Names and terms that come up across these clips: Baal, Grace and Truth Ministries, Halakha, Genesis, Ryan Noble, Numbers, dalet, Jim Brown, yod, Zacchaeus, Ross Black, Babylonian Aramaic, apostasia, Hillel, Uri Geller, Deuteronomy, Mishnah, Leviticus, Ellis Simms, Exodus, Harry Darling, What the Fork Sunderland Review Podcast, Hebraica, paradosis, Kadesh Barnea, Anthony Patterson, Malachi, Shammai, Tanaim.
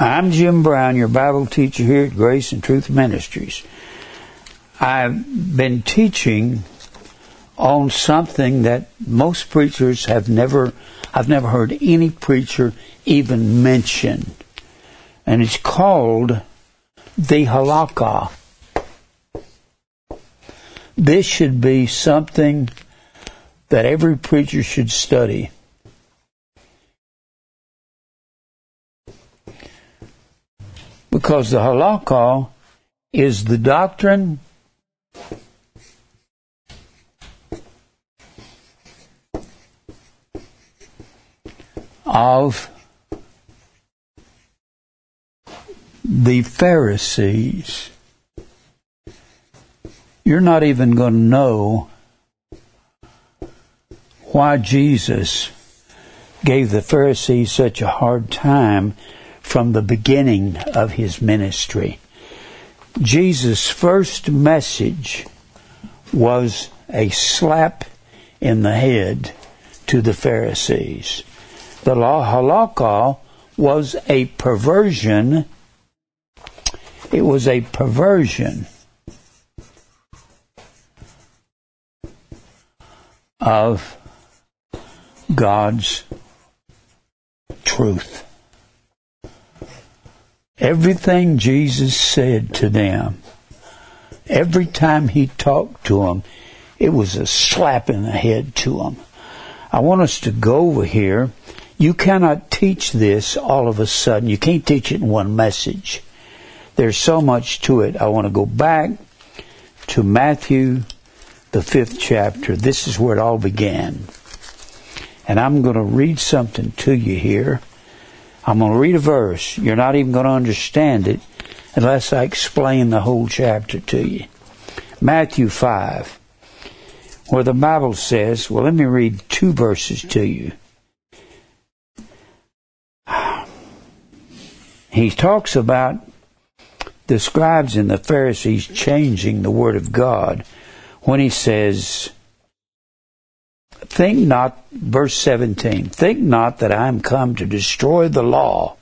I'm Jim Brown, your Bible teacher here at Grace and Truth Ministries. I've been teaching on something that most preachers have never, I've never heard any preacher even mention. And it's called the Halakha. This should be something that every preacher should study. Because the Halakha is the doctrine of the Pharisees. You're not even going to know why Jesus gave the Pharisees such a hard time from the beginning of his ministry. Jesus' first message was a slap in the head to the Pharisees. The Halakha was a perversion. It was a perversion of God's truth. Everything Jesus said to them, every time he talked to them, it was a slap in the head to them. I want us to go over here. You cannot teach this all of a sudden. You can't teach it in one message. There's so much to it. I want to go back to Matthew, the 5th chapter. This is where it all began. And I'm going to read something to you here. I'm going to read a verse. You're not even going to understand it unless I explain the whole chapter to you. Matthew 5, where the Bible says, well, let me read two verses to you. He talks about the scribes and the Pharisees changing the word of God when he says, think not, verse 17, think not that I am come to destroy the law.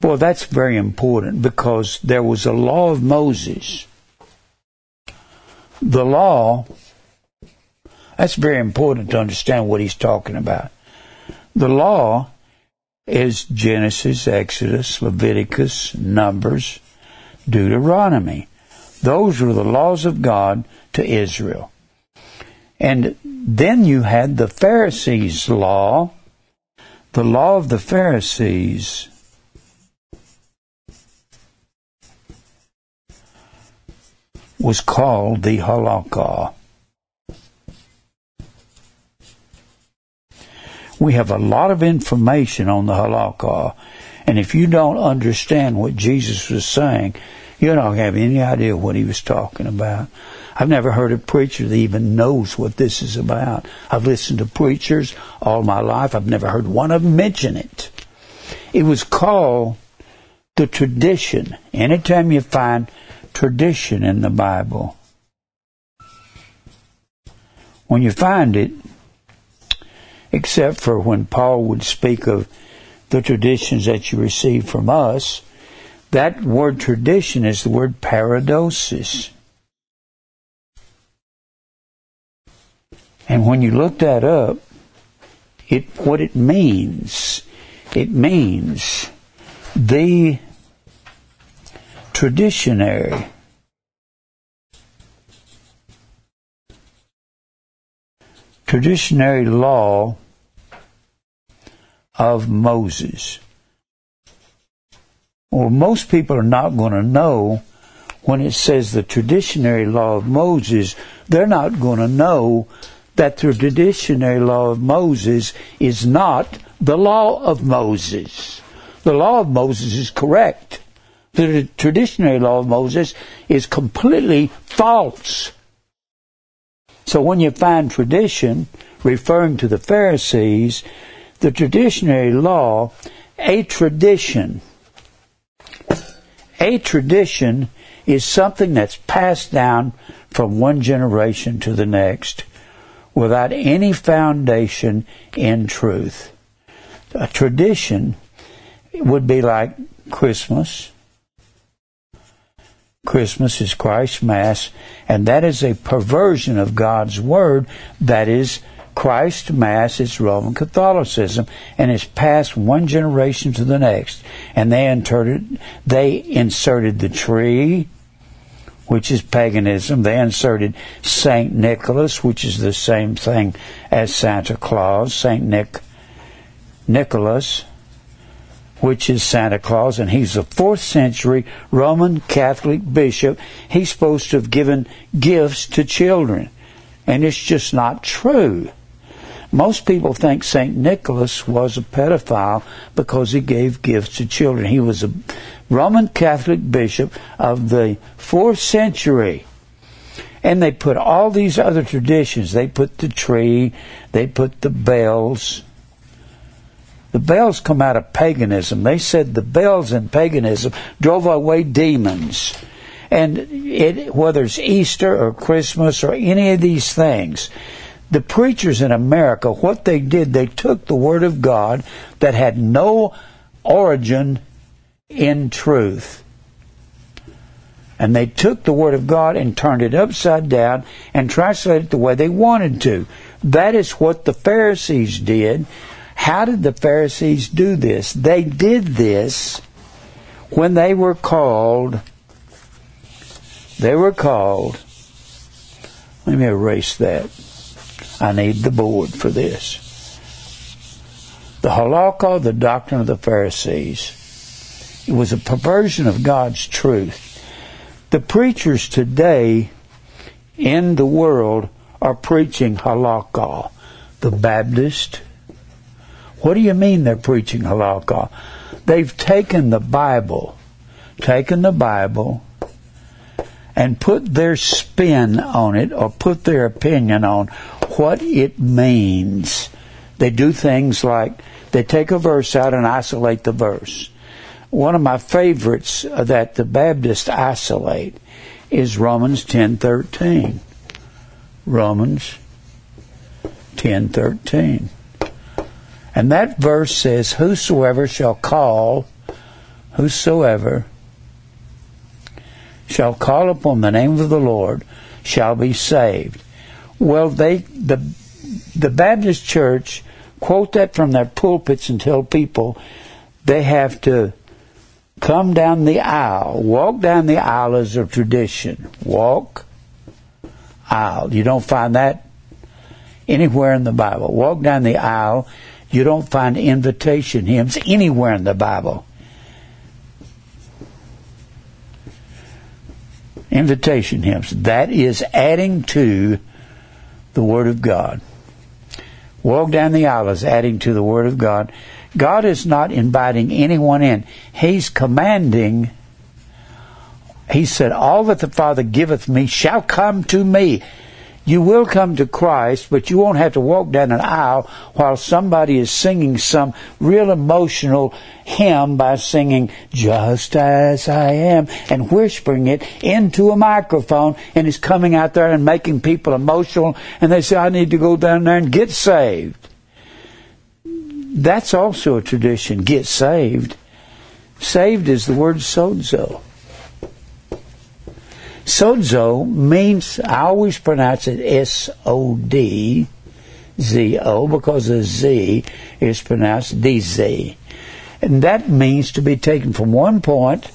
Boy, that's very important, because there was a law of Moses. The law, that's very important to understand what he's talking about. The law is Genesis, Exodus, Leviticus, Numbers, Deuteronomy. Those were the laws of God to Israel. And then you had the Pharisees' law, the law of the Pharisees, was called the Halakha. We have a lot of information on the Halakha. And if you don't understand what Jesus was saying, you don't have any idea what he was talking about. I've never heard a preacher that even knows what this is about. I've listened to preachers all my life. I've never heard one of them mention it. It was called the tradition. Anytime you find tradition in the Bible, when you find it, except for when Paul would speak of the traditions that you receive from us, that word tradition is the word paradosis. And when you look that up, what it means the traditionary. Traditionary law of Moses. Well, most people are not going to know when it says the traditionary law of Moses. They're not going to know that the traditionary law of Moses is not the law of Moses. The law of Moses is correct. The traditionary law of Moses is completely false. So when you find tradition referring to the Pharisees, the traditionary law, a tradition is something that's passed down from one generation to the next without any foundation in truth. A tradition It would be like Christmas. Christmas is Christ's Mass, and that is a perversion of God's Word. That is, Christ's Mass is Roman Catholicism, and it's passed one generation to the next. And they inserted the tree, which is paganism. They inserted Saint Nicholas, which is the same thing as Santa Claus. Saint Nicholas, which is Santa Claus, and he's a 4th century Roman Catholic bishop. He's supposed to have given gifts to children, and it's just not true. Most people think St. Nicholas was a pedophile because he gave gifts to children. He was a Roman Catholic bishop of the 4th century. And they put all these other traditions. They put the tree, they put the bells. The bells come out of paganism. They said the bells in paganism drove away demons. And whether it's Easter or Christmas or any of these things, the preachers in America, what they did, they took the Word of God that had no origin in truth. And they took the Word of God and turned it upside down and translated it the way they wanted to. That is what the Pharisees did. How did the Pharisees do this? They did this when they were called, let me erase that. I need the board for this. The Halakha, the doctrine of the Pharisees. It was a perversion of God's truth. The preachers today in the world are preaching Halakha. The Baptist. What do you mean they're preaching Halakha? They've taken the Bible, and put their spin on it, or put their opinion on what it means. They do things like they take a verse out and isolate the verse. One of my favorites that the Baptists isolate is Romans 10:13. Romans 10:13. And that verse says, Whosoever shall call upon the name of the Lord shall be saved. Well, the Baptist Church quote that from their pulpits and tell people they have to come down the aisle. Walk down the aisle is a tradition. Walk aisle. You don't find that anywhere in the Bible. Walk down the aisle. You don't find invitation hymns anywhere in the Bible. Invitation hymns. That is adding to the Word of God. Walk down the aisle is adding to the Word of God. God is not inviting anyone in. He's commanding. He said, all that the Father giveth me shall come to me. You will come to Christ, but you won't have to walk down an aisle while somebody is singing some real emotional hymn by singing, just as I am, and whispering it into a microphone, and it's coming out there and making people emotional, and they say, I need to go down there and get saved. That's also a tradition, get saved. Saved is the word sozo. Sozo means, I always pronounce it S-O-D-Z-O, because the Z is pronounced D-Z. And that means to be taken from one point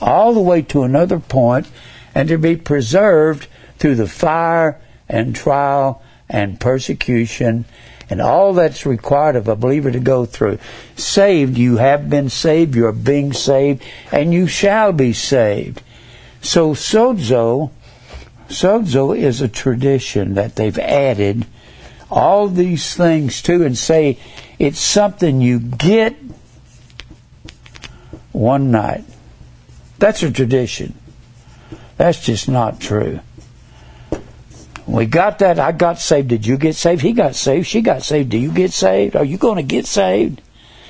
all the way to another point and to be preserved through the fire and trial and persecution and all that's required of a believer to go through. Saved, you have been saved, you're being saved, and you shall be saved. So sozo is a tradition that they've added all these things to and say it's something you get one night. That's a tradition. That's just not true. We got that. I got saved. Did you get saved? He got saved. She got saved. Do you get saved? Are you going to get saved?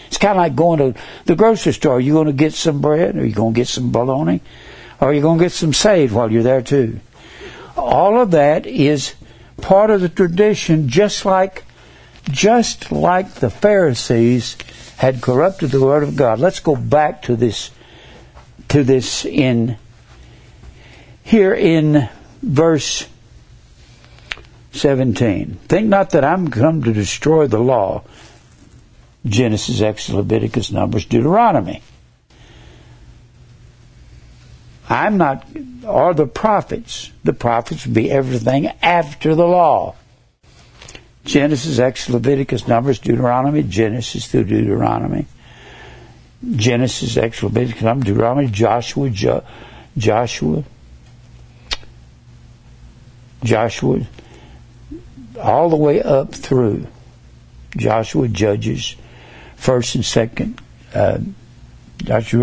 It's kind of like going to the grocery store. Are you going to get some bread? Are you going to get some bologna? Or you're going to get some saved while you're there too. All of that is part of the tradition, just like the Pharisees had corrupted the word of God. Let's go back to this in verse 17. Think not that I'm come to destroy the law. Genesis, Exodus, Leviticus, Numbers, Deuteronomy. I'm not, or the prophets. The prophets would be everything after the law. Genesis, Exodus, Leviticus, Numbers, Deuteronomy, Genesis through Deuteronomy. Genesis, Exodus, Leviticus, Numbers, Deuteronomy, Joshua, all the way up through Joshua, Judges, 1st and 2nd, Joshua,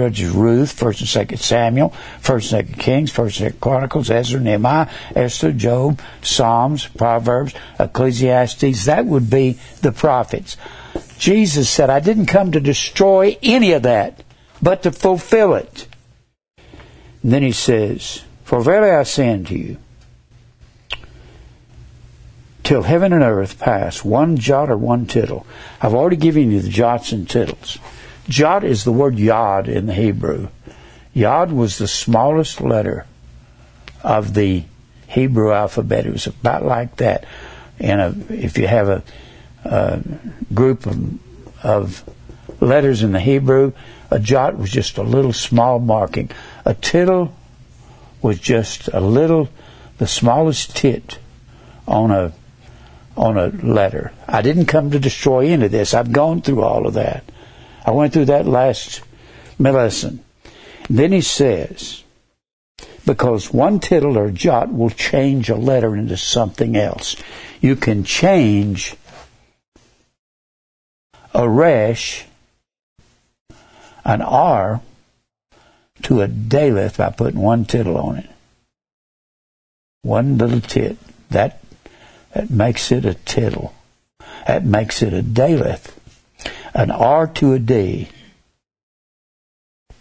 Judges, Ruth, 1st and 2nd Samuel, 1st and 2nd Kings, 1st and 2nd Chronicles, Ezra, Nehemiah, Esther, Job, Psalms, Proverbs, Ecclesiastes. That would be the prophets. Jesus said, I didn't come to destroy any of that, but to fulfill it. And then he says, for verily I say unto you, till heaven and earth pass, one jot or one tittle. I've already given you the jots and tittles. Jot is the word yod in the Hebrew. Yod was the smallest letter of the Hebrew alphabet. It was about like that. And if you have a group of letters in the Hebrew, a jot was just a little small marking. A tittle was just the smallest tit on a letter. I didn't come to destroy any of this. I've gone through all of that. I went through that last lesson. Then he says, because one tittle or jot will change a letter into something else. You can change a resh, an R, to a dalet by putting one tittle on it. One little tit. That makes it a tittle. That makes it a daleth. An R to a D.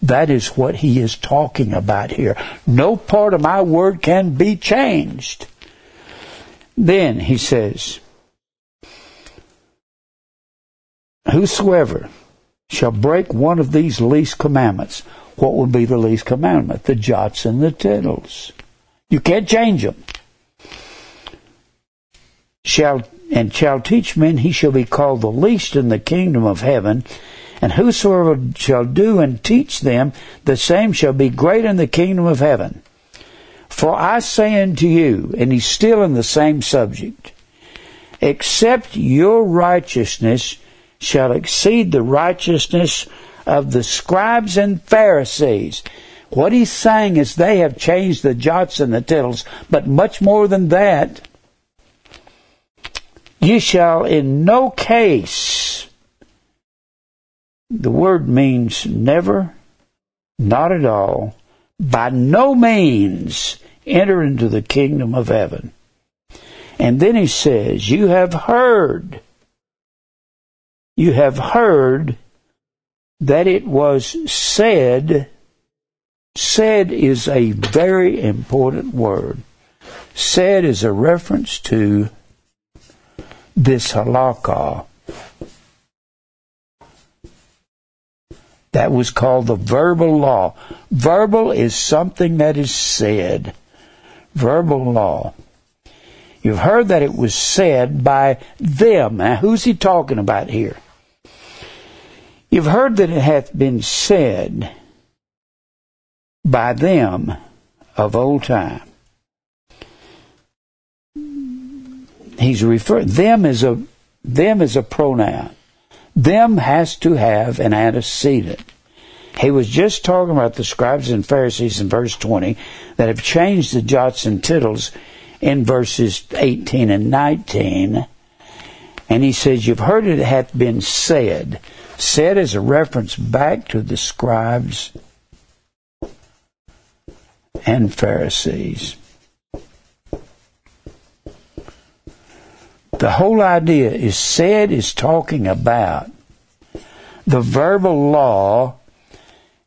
That is what he is talking about here. No part of my word can be changed. Then he says, whosoever shall break one of these least commandments. What would be the least commandment? The jots and the tittles. You can't change them. Shall teach men, he shall be called the least in the kingdom of heaven. And whosoever shall do and teach them, the same shall be great in the kingdom of heaven. For I say unto you, and he's still in the same subject, except your righteousness shall exceed the righteousness of the scribes and Pharisees. What he's saying is they have changed the jots and the tittles, but much more than that. You shall in no case, the word means never, not at all, by no means enter into the kingdom of heaven. And then he says, you have heard that it was said. Said is a very important word. Said is a reference to this Halakha. That was called the verbal law. Verbal is something that is said. Verbal law. You've heard that it was said by them. Now, who's he talking about here? You've heard that it hath been said by them of old time. He's referring them is a pronoun. Them has to have an antecedent. He was just talking about the scribes and Pharisees in verse 20 that have changed the jots and tittles in verses 18 and 19. And he says, you've heard it hath been said. Said is a reference back to the scribes and Pharisees. The whole idea is said is talking about the verbal law.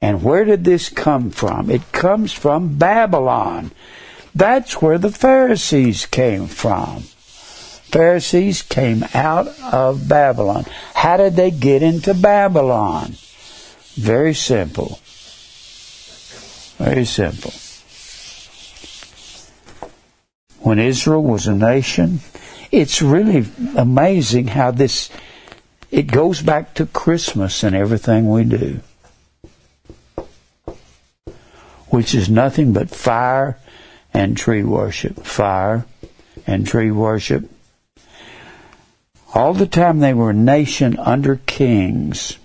And where did this come from? It comes from Babylon. That's where the Pharisees came from. Pharisees came out of Babylon. How did they get into Babylon? Very simple. Very simple. When Israel was a nation, it's really amazing how this, it goes back to Christmas and everything we do, which is nothing but fire and tree worship. Fire and tree worship. All the time they were a nation under kings.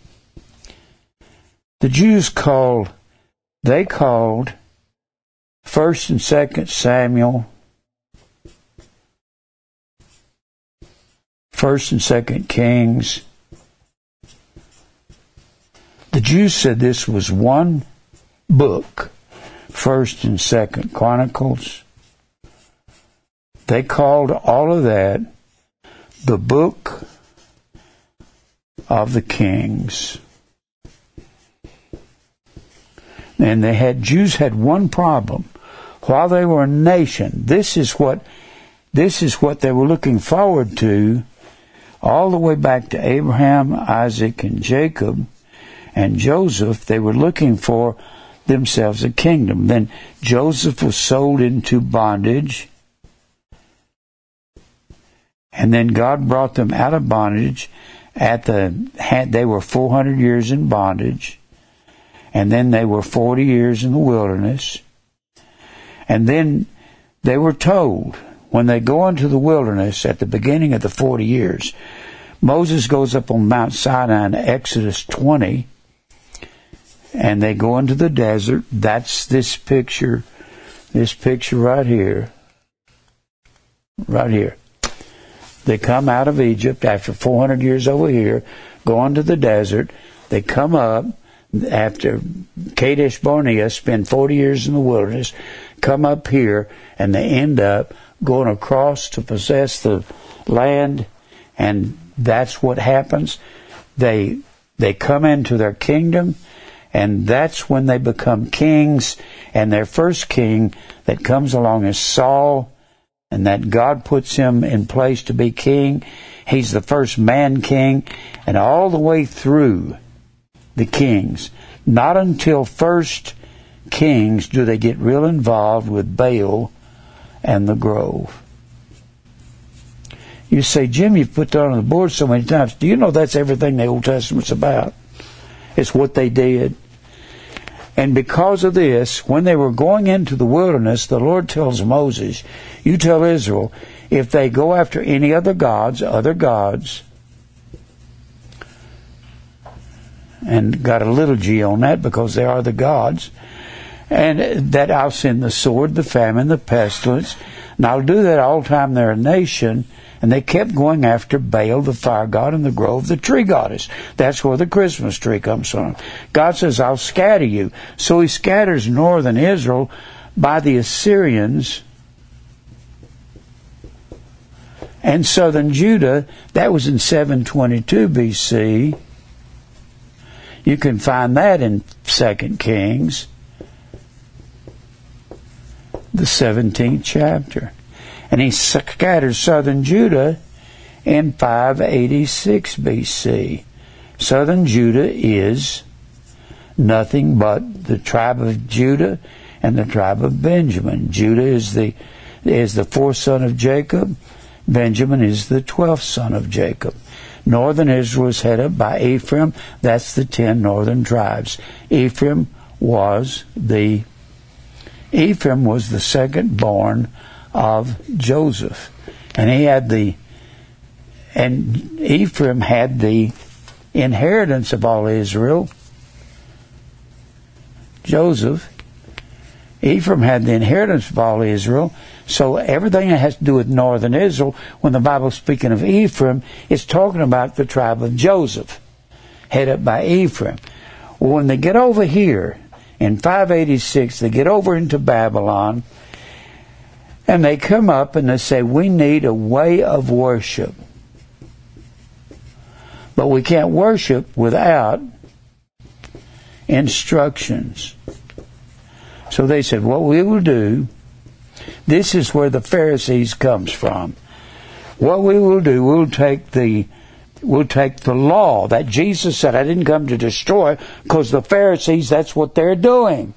The Jews called 1st and 2nd Samuel, 1st and 2nd Kings. The Jews said this was one book, 1st and 2nd Chronicles. They called all of that the book of the kings. And they had, Jews had one problem. While they were a nation, this is what they were looking forward to all the way back to Abraham, Isaac, and Jacob, and Joseph. They were looking for themselves a kingdom. Then Joseph was sold into bondage, and then God brought them out of bondage. They were 400 years in bondage, and then they were 40 years in the wilderness. And then they were told, when they go into the wilderness at the beginning of the 40 years, Moses goes up on Mount Sinai in Exodus 20, and they go into the desert. That's this picture right here. They come out of Egypt after 400 years over here, go into the desert. They come up after Kadesh Barnea, spend 40 years in the wilderness, come up here, and they end up going across to possess the land. And that's what happens. They come into their kingdom, and that's when they become kings. And their first king that comes along is Saul, and that God puts him in place to be king. He's the first man king, and all the way through the kings. Not until First Kings do they get real involved with Baal and the grove. You say, Jim, you've put that on the board so many times. Do you know that's everything the Old Testament's about? It's what they did. And because of this, when they were going into the wilderness, the Lord tells Moses, you tell Israel, if they go after any other gods, and got a little G on that because they are the gods, and that I'll send the sword, the famine, the pestilence, and I'll do that all the time they're a nation. And they kept going after Baal, the fire god, and the grove, the tree goddess. That's where the Christmas tree comes from. God says, I'll scatter you. So he scatters northern Israel by the Assyrians and southern Judah. That was in 722 BC. You can find that in 2 Kings, the 17th chapter. And he scatters southern Judah in 586 BC. Southern Judah is nothing but the tribe of Judah and the tribe of Benjamin. Judah is the fourth son of Jacob. Benjamin is the 12th son of Jacob. Northern Israel is headed by Ephraim. That's the 10 northern tribes. Ephraim was the second born of Joseph, and Ephraim had the inheritance of all Israel. Ephraim had the inheritance of all Israel. So everything that has to do with northern Israel, when the Bible's speaking of Ephraim, it's talking about the tribe of Joseph, headed by Ephraim. When they get over here in 586, they get over into Babylon. And they come up and they say, we need a way of worship. But we can't worship without instructions. So they said, what we will do, this is where the Pharisees comes from. What we will do, we'll take the law that Jesus said, I didn't come to destroy, because the Pharisees, that's what they're doing.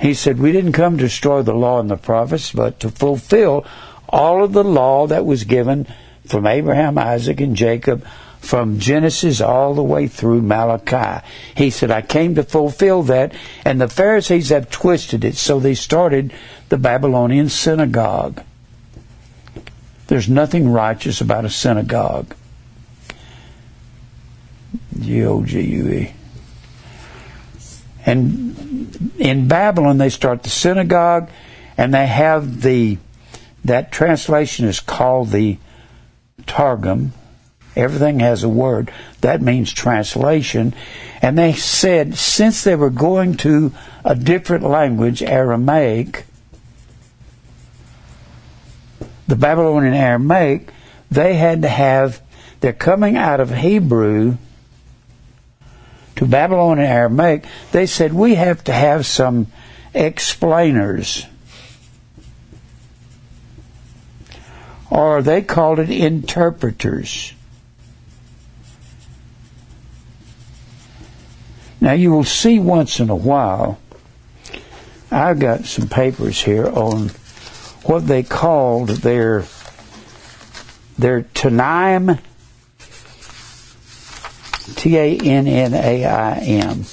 He said, we didn't come to destroy the law and the prophets, but to fulfill all of the law that was given from Abraham, Isaac, and Jacob, from Genesis all the way through Malachi. He said, I came to fulfill that, and the Pharisees have twisted it, so they started the Babylonian synagogue. There's nothing righteous about a synagogue. G-O-G-U-E. And in Babylon, they start the synagogue, and they have that translation is called the Targum. Everything has a word. That means translation. And they said, since they were going to a different language, Aramaic, the Babylonian Aramaic, they had to have, they're coming out of Hebrew to Babylonian Aramaic, they said, we have to have some explainers. Or they called it interpreters. Now you will see once in a while, I've got some papers here on what they called their Tanaim, T-A-N-N-A-I-M.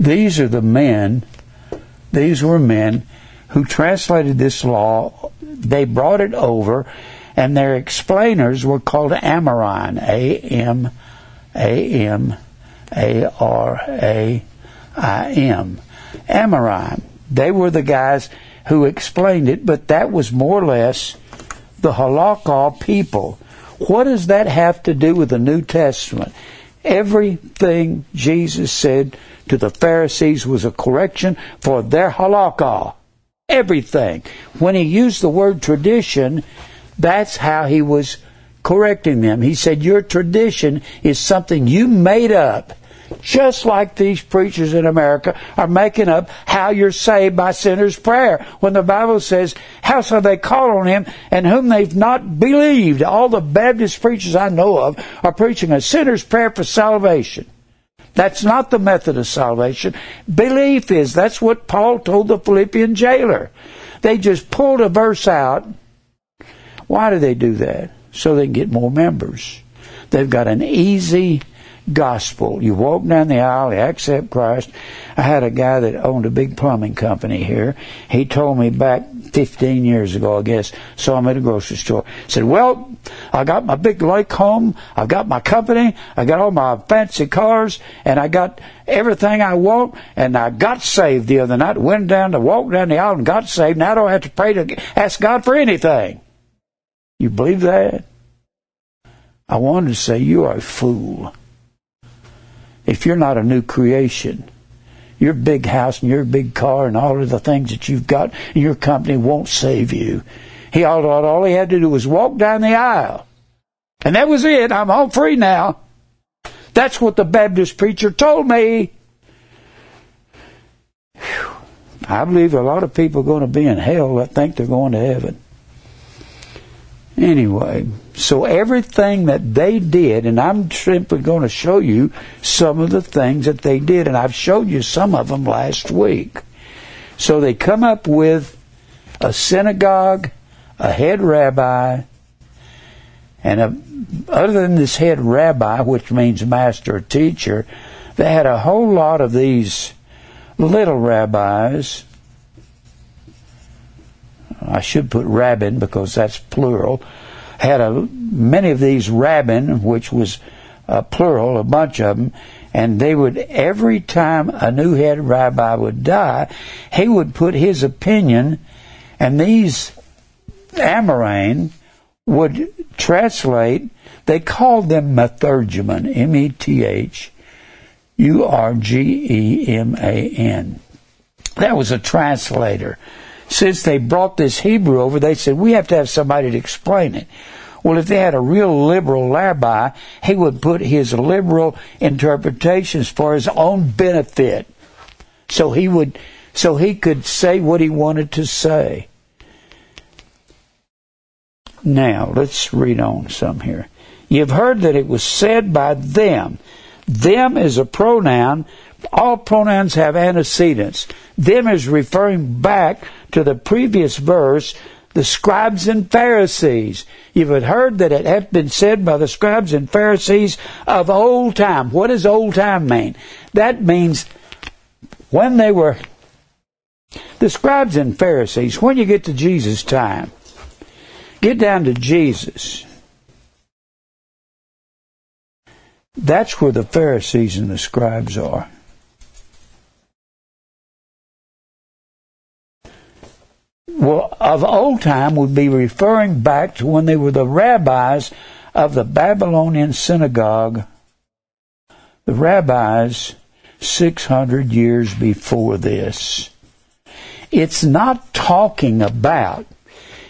These are the men, these were men who translated this law, they brought it over, and their explainers were called Amoraim, A-M-A-M-A-R-A. I am. Amoraim. They were the guys who explained it, but that was more or less the Halakha people. What does that have to do with the New Testament? Everything Jesus said to the Pharisees was a correction for their Halakha. Everything. When he used the word tradition, that's how he was correcting them. He said, your tradition is something you made up. Just like these preachers in America are making up how you're saved by sinner's prayer. When the Bible says, how shall they call on him and whom they've not believed? All the Baptist preachers I know of are preaching a sinner's prayer for salvation. That's not the method of salvation. Belief is. That's what Paul told the Philippian jailer. They just pulled a verse out. Why do they do that? So they can get more members. They've got an easy gospel. You walk down the aisle, you accept Christ. I had a guy that owned a big plumbing company here. He told me back 15 years ago, I guess, saw him at a grocery store. Said, well, I got my big lake home, I got my company, I got all my fancy cars, and I got everything I want, and I got saved the other night. Walked down the aisle and got saved. Now I don't have to pray to ask God for anything. You believe that? I wanted to say, you are a fool. If you're not a new creation, your big house and your big car and all of the things that you've got and your company won't save you. All he had to do was walk down the aisle. And that was it. I'm all free now. That's what the Baptist preacher told me. Whew. I believe a lot of people are going to be in hell that think they're going to heaven. Anyway, so everything that they did, and I'm simply going to show you some of the things that they did, and I've showed you some of them last week. So they come up with a synagogue, a head rabbi, and other than this head rabbi, which means master or teacher, they had a whole lot of these little rabbis. I should put rabbin because that's plural. Had many of these rabbin, which was plural, a bunch of them, and they would, every time a new head rabbi would die, he would put his opinion, and these Amoraim would translate. They called them Methergeman, Methergeman. That was a translator. Since they brought this Hebrew over, they said, we have to have somebody to explain it. Well, if they had a real liberal rabbi, he would put his liberal interpretations for his own benefit. So he would so he could say what he wanted to say. Now, let's read on some here. You've heard that it was said by them. Them is a pronoun. All pronouns have antecedents. Them is referring back to the previous verse, the scribes and Pharisees. You've heard that it hath been said by the scribes and Pharisees of old time. What does old time mean? That means when they were... The scribes and Pharisees, when you get to Jesus' time, get down to Jesus. That's where the Pharisees and the scribes are. Well, of old time would be referring back to when they were the rabbis of the Babylonian synagogue, the rabbis 600 years before this. It's not talking about,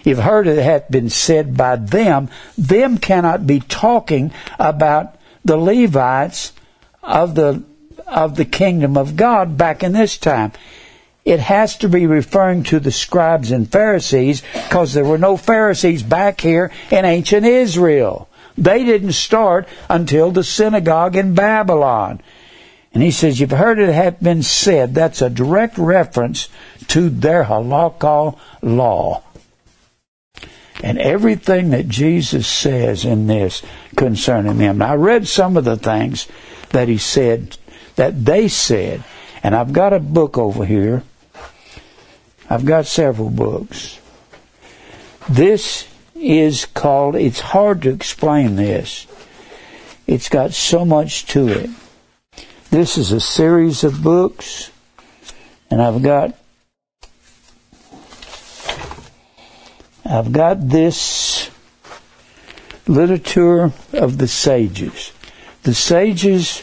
you've heard it hath been said by them. Them cannot be talking about the Levites of the kingdom of God back in this time. It has to be referring to the scribes and Pharisees, because there were no Pharisees back here in ancient Israel. They didn't start until the synagogue in Babylon. And he says, you've heard it hath been said. That's a direct reference to their Halakha law. And everything that Jesus says in this concerning them. Now, I read some of the things that he said, that they said. And I've got a book over here. I've got several books. This is called, it's hard to explain this. It's got so much to it. This is a series of books. And I've got this literature of the sages. The sages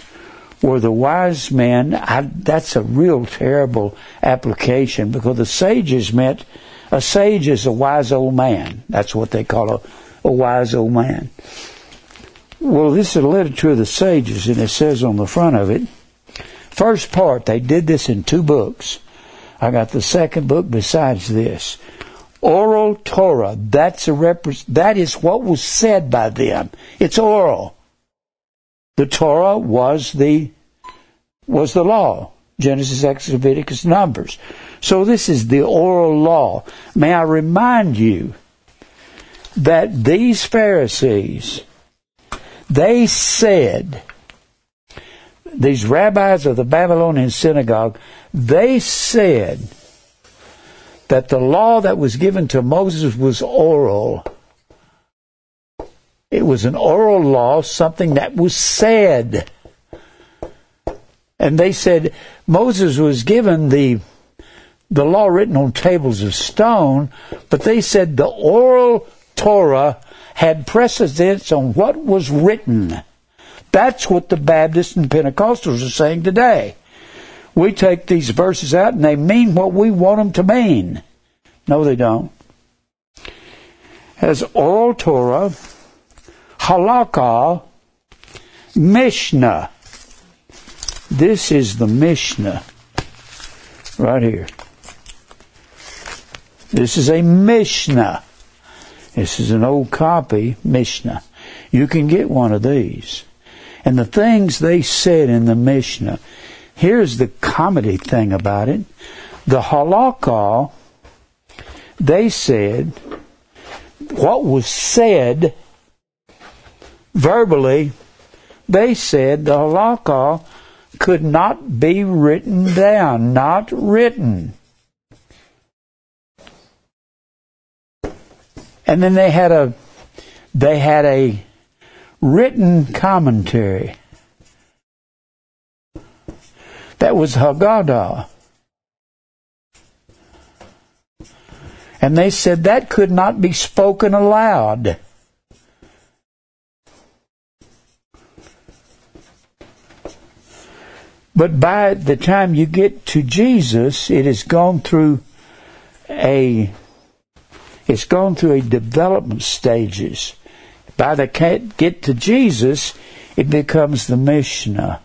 were the wise men. That's a real terrible application, because the sages meant, a sage is a wise old man. That's what they call a wise old man. Well, this is the literature of the sages, and it says on the front of it, first part, they did this in 2 books. I got the second book besides this. Oral Torah, that is what was said by them. It's oral. The Torah was the law. Genesis, Exodus, Leviticus, Numbers. So this is the oral law. May I remind you that these Pharisees, they said, these rabbis of the Babylonian synagogue, they said that the law that was given to Moses was oral. It was an oral law, something that was said. And they said Moses was given the law written on tables of stone, but they said the oral Torah had precedence on what was written. That's what the Baptists and Pentecostals are saying today. We take these verses out and they mean what we want them to mean. No, they don't. As oral Torah, Halakha, Mishnah. This is the Mishnah right here. This is a Mishnah. This is an old copy Mishnah. You can get one of these. And the things they said in the Mishnah... Here's the comedy thing about it. The Halakha, they said, what was said verbally, they said the Halakha could not be written down, not written. And then they had a written commentary. That was Haggadah. And they said that could not be spoken aloud. But by the time you get to Jesus, it has gone through a development stages. By the time you get to Jesus, it becomes the Mishnah.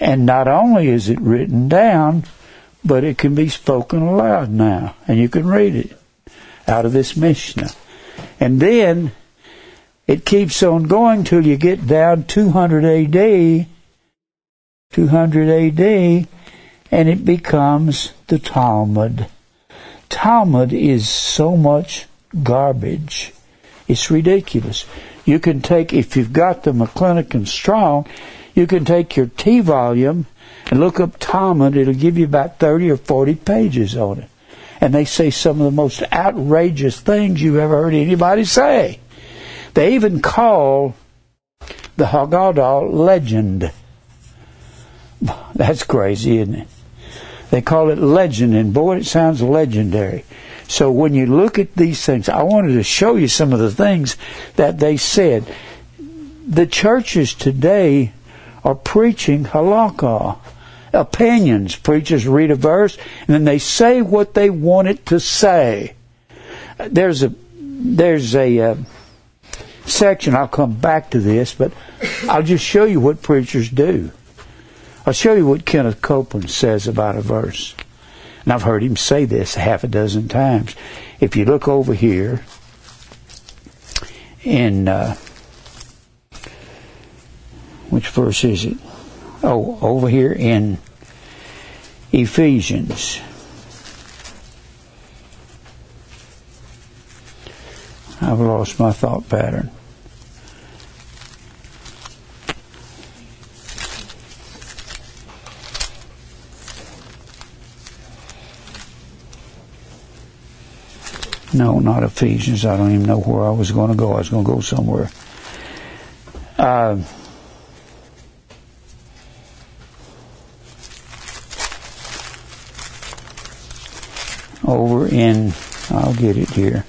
And not only is it written down, but it can be spoken aloud now. And you can read it out of this Mishnah. And then it keeps on going till you get down 200 A.D., and it becomes the Talmud. Talmud is so much garbage. It's ridiculous. You can take, if you've got the McClinic and Strong, you can take your T volume and look up Talmud. It'll give you about 30 or 40 pages on it. And they say some of the most outrageous things you've ever heard anybody say. They even call the Haggadah legend. That's crazy, isn't it? They call it legend, and boy, it sounds legendary. So when you look at these things, I wanted to show you some of the things that they said. The churches today are preaching halakha. Opinions. Preachers read a verse, and then they say what they want it to say. There's a section, I'll come back to this, but I'll just show you what preachers do. I'll show you what Kenneth Copeland says about a verse. And I've heard him say this half a dozen times. If you look over here in, which verse is it? Oh, over here in Ephesians. I've lost my thought pattern. No, not Ephesians. I don't even know where I was going to go. I was going to go somewhere. Over in, I'll get it here.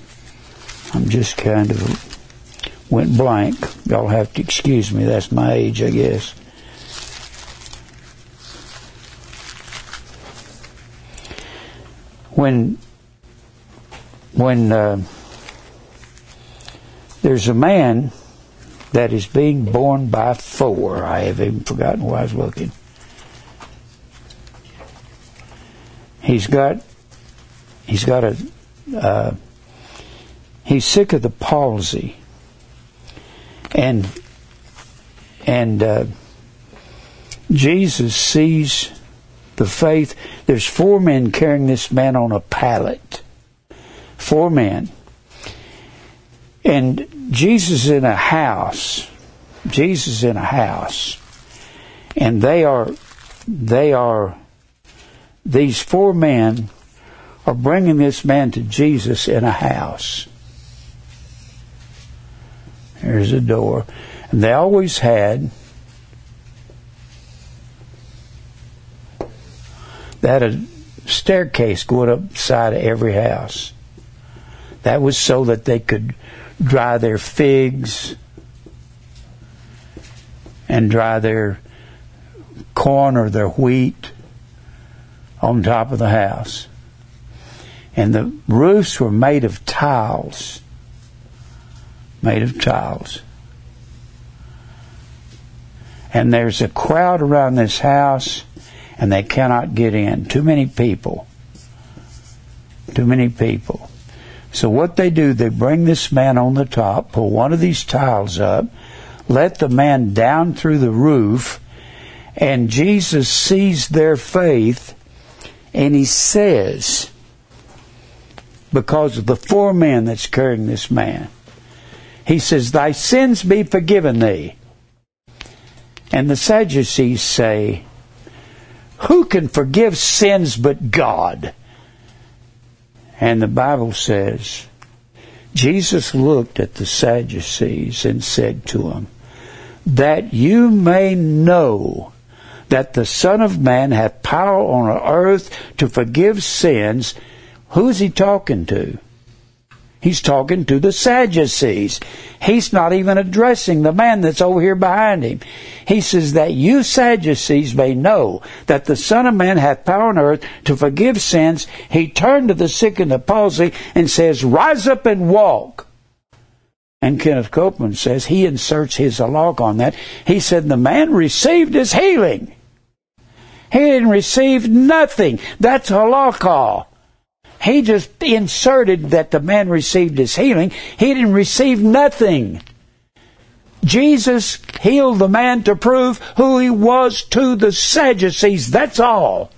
I'm just kind of went blank. Y'all have to excuse me. That's my age, I guess. When there's a man that is being born by four. I have even forgotten where I was looking. He's sick of the palsy, and Jesus sees the faith. There's four men carrying this man on a pallet. Four men. And Jesus is in a house. And they are these four men are bringing this man to Jesus in a house. There's a door. And they always had a staircase going up side of every house. That was so that they could dry their figs and dry their corn or their wheat on top of the house. And the roofs were made of tiles. And there's a crowd around this house, and they cannot get in. Too many people. So what they do, they bring this man on the top, pull one of these tiles up, let the man down through the roof, and Jesus sees their faith, and he says, because of the four men that's carrying this man, he says, "Thy sins be forgiven thee." And the Sadducees say, "Who can forgive sins but God?" And the Bible says, Jesus looked at the Sadducees and said to them, "That you may know that the Son of Man hath power on earth to forgive sins." Who is he talking to? He's talking to the Sadducees. He's not even addressing the man that's over here behind him. He says that you Sadducees may know that the Son of Man hath power on earth to forgive sins. He turned to the sick and the palsy and says, "Rise up and walk." And Kenneth Copeland says, he inserts his halakha on that. He said, the man received his healing. He didn't receive nothing. That's halakha. He just inserted that the man received his healing. He didn't receive nothing. Jesus healed the man to prove who he was to the Sadducees. That's all.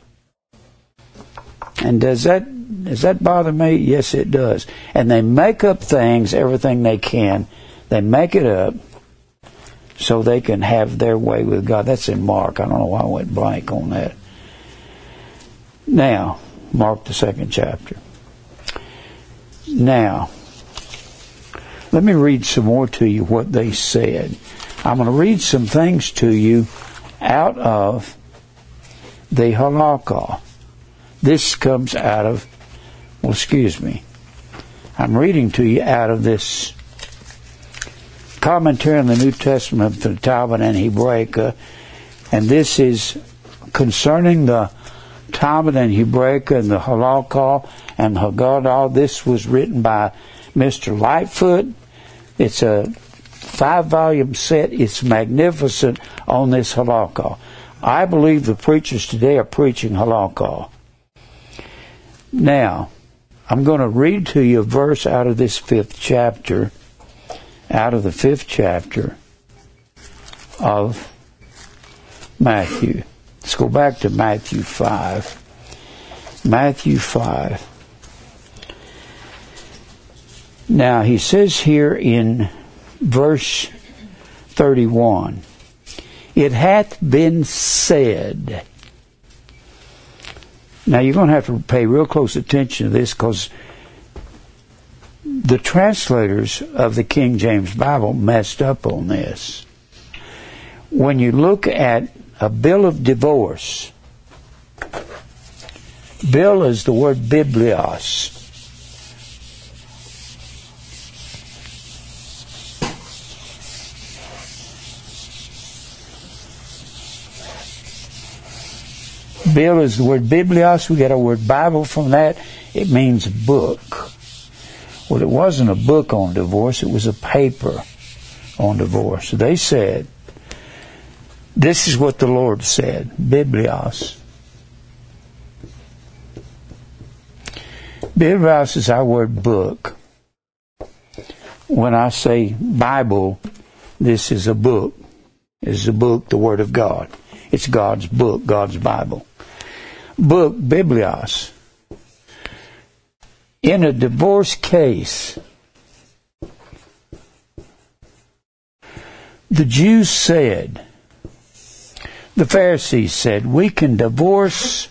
And does that bother me? Yes, it does. And they make up things, everything they can. They make it up so they can have their way with God. That's in Mark. I don't know why I went blank on that. Now, Mark the second chapter. Now, let me read some more to you what they said. I'm going to read some things to you out of the Halakha. This comes out of, well, excuse me. I'm reading to you out of this commentary on the New Testament for the Talmud and Hebraica. And this is concerning the Talmud and Hebraica and the Halakha and Haggadah. This was written by Mr. Lightfoot. It's a 5-volume set. It's magnificent on this Halakha. I believe the preachers today are preaching Halakha. Now, I'm going to read to you a verse out of this 5th chapter, out of the 5th chapter of Matthew. Let's go back to Matthew 5. Matthew 5. Now, he says here in verse 31, it hath been said. Now, you're going to have to pay real close attention to this, because the translators of the King James Bible messed up on this. When you look at a bill of divorce, bill is the word biblios. Bill is the word biblios. We get our word Bible from that. It means book. Well, it wasn't a book on divorce. It was a paper on divorce. They said, this is what the Lord said, biblios. Biblios is our word book. When I say Bible, this is a book. It's a book, the Word of God. It's God's book, God's Bible. Book, biblios. In a divorce case, the Jews said, the Pharisees said, we can divorce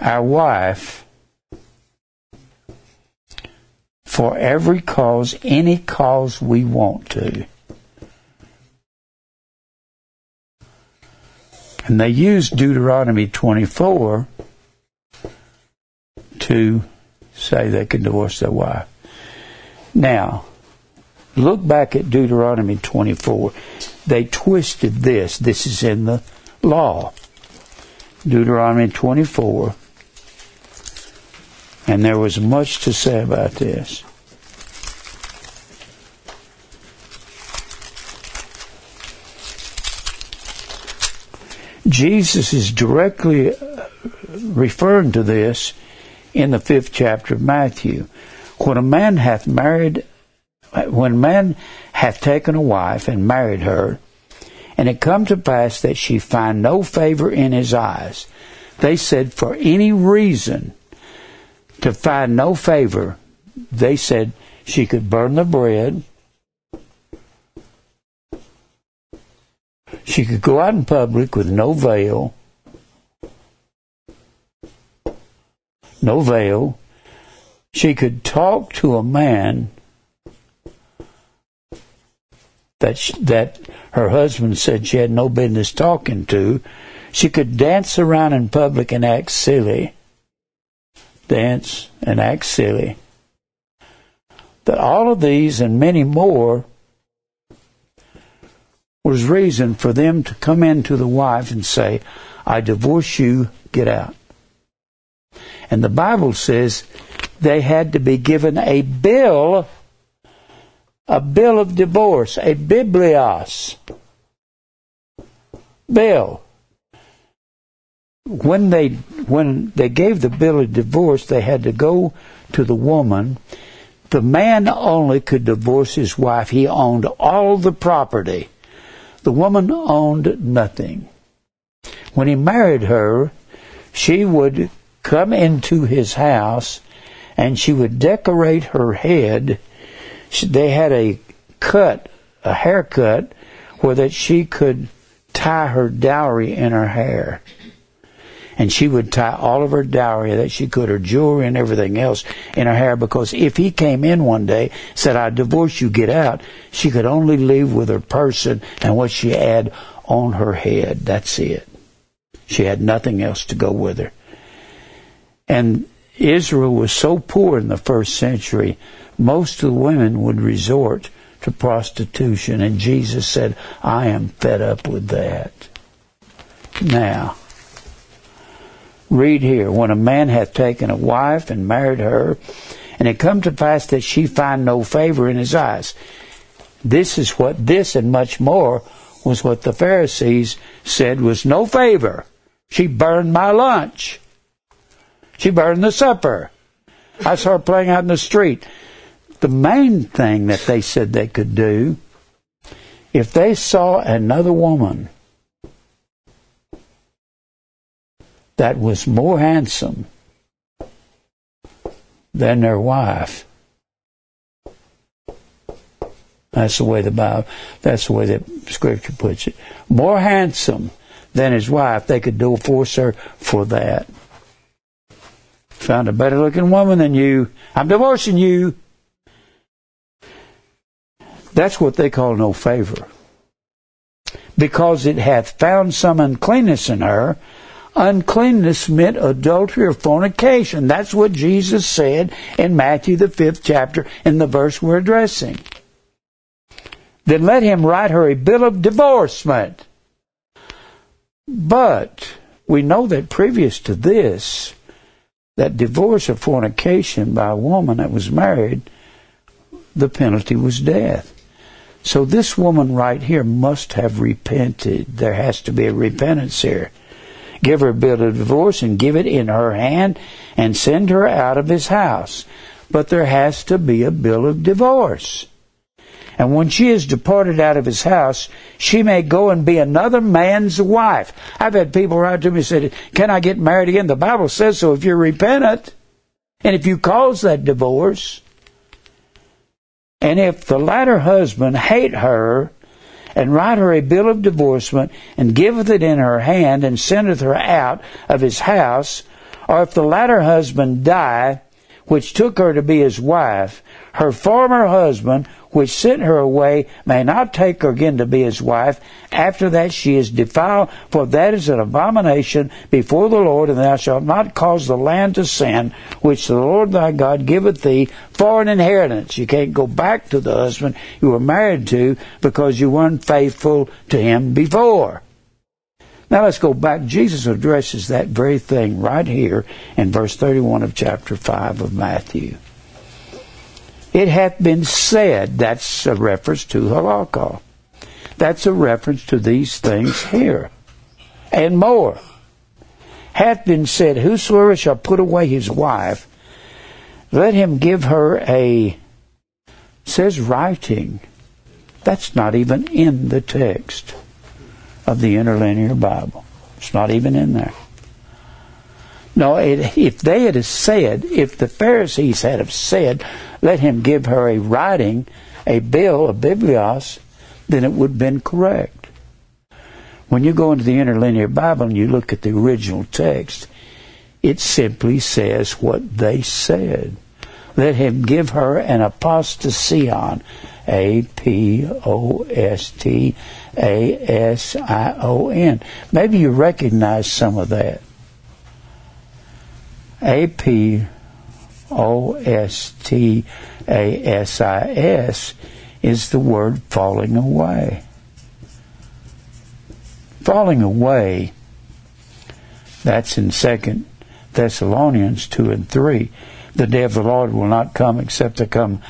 our wife for every cause, any cause we want to. And they used Deuteronomy 24 to say they can divorce their wife. Now, look back at Deuteronomy 24. They twisted this. This is in the law. Deuteronomy 24. And there was much to say about this. Jesus is directly referring to this in the 5th chapter of Matthew. When man hath taken a wife and married her, and it come to pass that she find no favor in his eyes, they said, for any reason to find no favor, they said she could burn the bread, she could go out in public with no veil. She could talk to a man that her husband said she had no business talking to. She could dance around in public and act silly. That all of these and many more was reason for them to come into the wife and say, I divorce you, get out. And the Bible says they had to be given a bill of divorce, a biblios. Baal. When they gave the bill of divorce, they had to go to the woman. The man only could divorce his wife. He owned all the property. The woman owned nothing. When he married her, she would come into his house and she would decorate her head. They had a haircut, where that she could tie her dowry in her hair. And she would tie all of her dowry that she could, her jewelry and everything else, in her hair, because if he came in one day, said, "I divorce you, get out," she could only leave with her person and what she had on her head. That's it. She had nothing else to go with her. And Israel was so poor in the first century, most of the women would resort to prostitution, and Jesus said, "I am fed up with that." Now, read here, "When a man hath taken a wife and married her, and it come to pass that she find no favor in his eyes." This and much more was what the Pharisees said was no favor. She burned my lunch. She burned the supper. I saw her playing out in the street. The main thing that they said they could do, if they saw another woman that was more handsome than their wife. That's the way the Bible, that's the way that Scripture puts it. More handsome than his wife, they could divorce her for that. Found a better looking woman than you, I'm divorcing you. That's what they call no favor. "Because it hath found some uncleanness in her." Uncleanness meant adultery or fornication. That's what Jesus said in Matthew the 5th chapter in the verse we're addressing. "Then let him write her a bill of divorcement." But we know that previous to this, that divorce or fornication by a woman that was married, the penalty was death. So this woman right here must have repented. There has to be a repentance here. "Give her a bill of divorce and give it in her hand and send her out of his house." But there has to be a bill of divorce. "And when she is departed out of his house, she may go and be another man's wife." I've had people write to me and say, "Can I get married again?" The Bible says so if you're repentant and if you cause that divorce. "And if the latter husband hate her, and write her a bill of divorcement, and giveth it in her hand, and sendeth her out of his house. Or if the latter husband die, which took her to be his wife, her former husband, which sent her away, may not take her again to be his wife. After that she is defiled, for that is an abomination before the Lord, and thou shalt not cause the land to sin, which the Lord thy God giveth thee for an inheritance." You can't go back to the husband you were married to because you weren't faithful to him before. Now let's go back. Jesus addresses that very thing right here in verse 31 of chapter 5 of Matthew. "It hath been said," that's a reference to Halakha. That's a reference to these things here. "And more, hath been said, whosoever shall put away his wife, let him give her a," says writing. That's not even in the text of the interlinear Bible. It's not even in there. No, if they had said, if the Pharisees had have said, "Let him give her a writing, a bill, a biblios," then it would have been correct. When you go into the interlinear Bible and you look at the original text, it simply says what they said. "Let him give her an apostasion." A-P-O-S-T-A-S-I-O-N. Maybe you recognize some of that. A-P-O-S-T-A-S-I-S is the word falling away. Falling away, that's in 2 Thessalonians 2 and 3. "The day of the Lord will not come except there come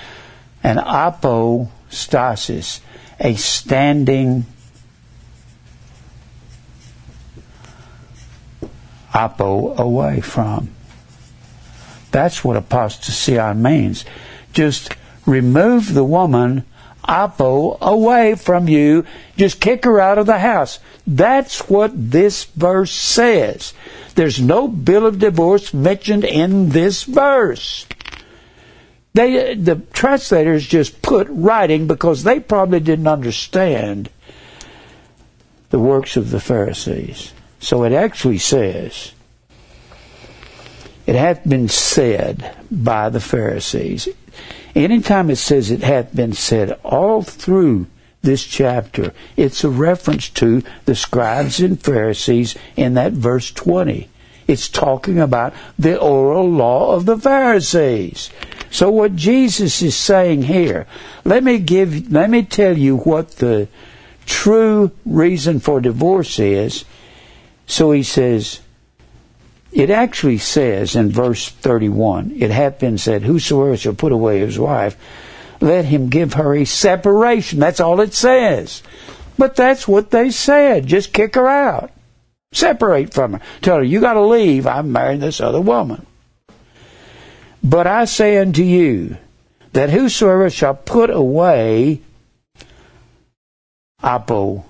an apostasis," a standing apo, away from. That's what apostasia means. Just remove the woman, apo, away from you. Just kick her out of the house. That's what this verse says. There's no bill of divorce mentioned in this verse. The translators just put writing because they probably didn't understand the works of the Pharisees. So it actually says, it hath been said by the Pharisees. Anytime it says it hath been said, all through this chapter, it's a reference to the scribes and Pharisees in that verse 20. It's talking about the oral law of the Pharisees. So what Jesus is saying here, let me tell you what the true reason for divorce is. So he says, it actually says in verse 31, it hath been said, whosoever shall put away his wife, let him give her a separation. That's all it says. But that's what they said. Just kick her out. Separate from her. Tell her, you got to leave. I'm marrying this other woman. But I say unto you, that whosoever shall put away, apo,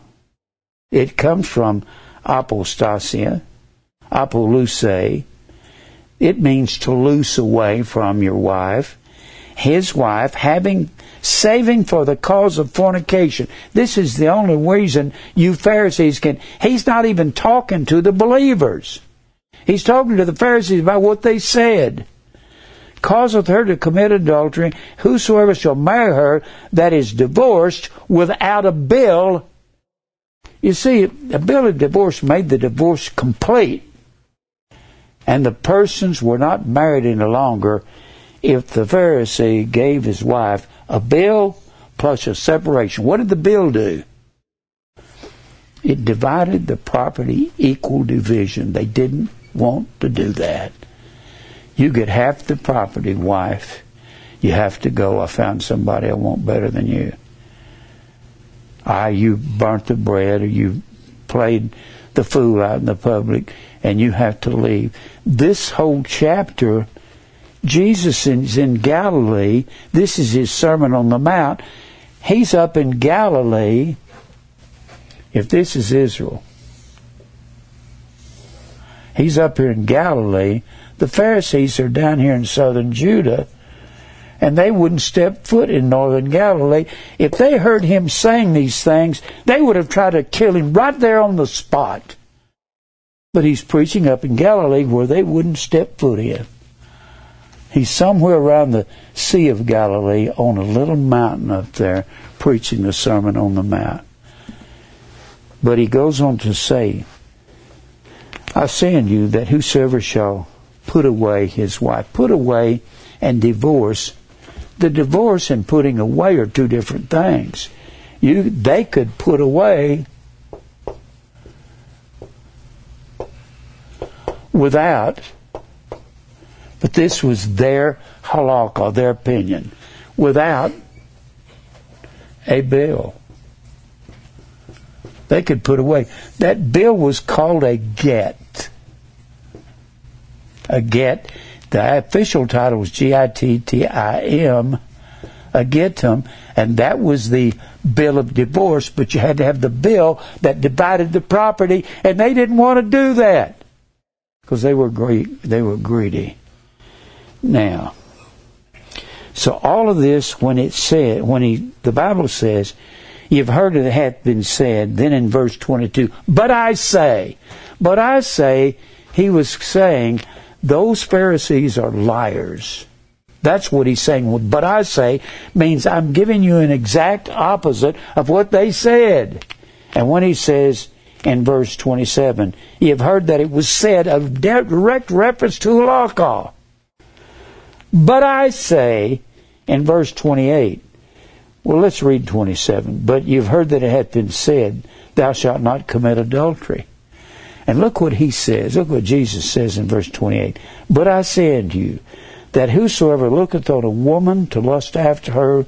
it comes from apostasia, apoluse, it means to loose away from your wife, his wife, saving for the cause of fornication. This is the only reason you Pharisees can... He's not even talking to the believers. He's talking to the Pharisees about what they said. Causeth her to commit adultery, whosoever shall marry her that is divorced without a bill. You see, a bill of divorce made the divorce complete. And the persons were not married any longer if the Pharisee gave his wife a bill plus a separation. What did the bill do? It divided the property equal division. They didn't want to do that. You get half the property, wife. You have to go. I found somebody I want better than you. You burnt the bread, or you played the fool out in the public, and you have to leave. This whole chapter, Jesus is in Galilee. This is his Sermon on the Mount. He's up in Galilee. If this is Israel, he's up here in Galilee. The Pharisees are down here in southern Judah, and they wouldn't step foot in northern Galilee. If they heard him saying these things, they would have tried to kill him right there on the spot. But he's preaching up in Galilee where they wouldn't step foot in. He's somewhere around the Sea of Galilee on a little mountain up there preaching the Sermon on the Mount. But he goes on to say, I say unto you that whosoever shall put away his wife. Put away and divorce. The divorce and putting away are two different things. They could put away without... But this was their halakha, their opinion, without a bill. They could put away. That bill was called a get. A get. The official title was Gittim, a gittim, and that was the bill of divorce, but you had to have the bill that divided the property, and they didn't want to do that because they were greedy. Now, so all of this, the Bible says, you've heard it hath been said, then in verse 22, but I say, he was saying, those Pharisees are liars. That's what he's saying. Well, but I say means I'm giving you an exact opposite of what they said. And when he says in verse 27, you've heard that it was said, a direct reference to halakha. But I say, in verse 28, well, let's read 27. But you've heard that it hath been said, thou shalt not commit adultery. And look what he says. Look what Jesus says in verse 28. But I say unto you, that whosoever looketh on a woman to lust after her,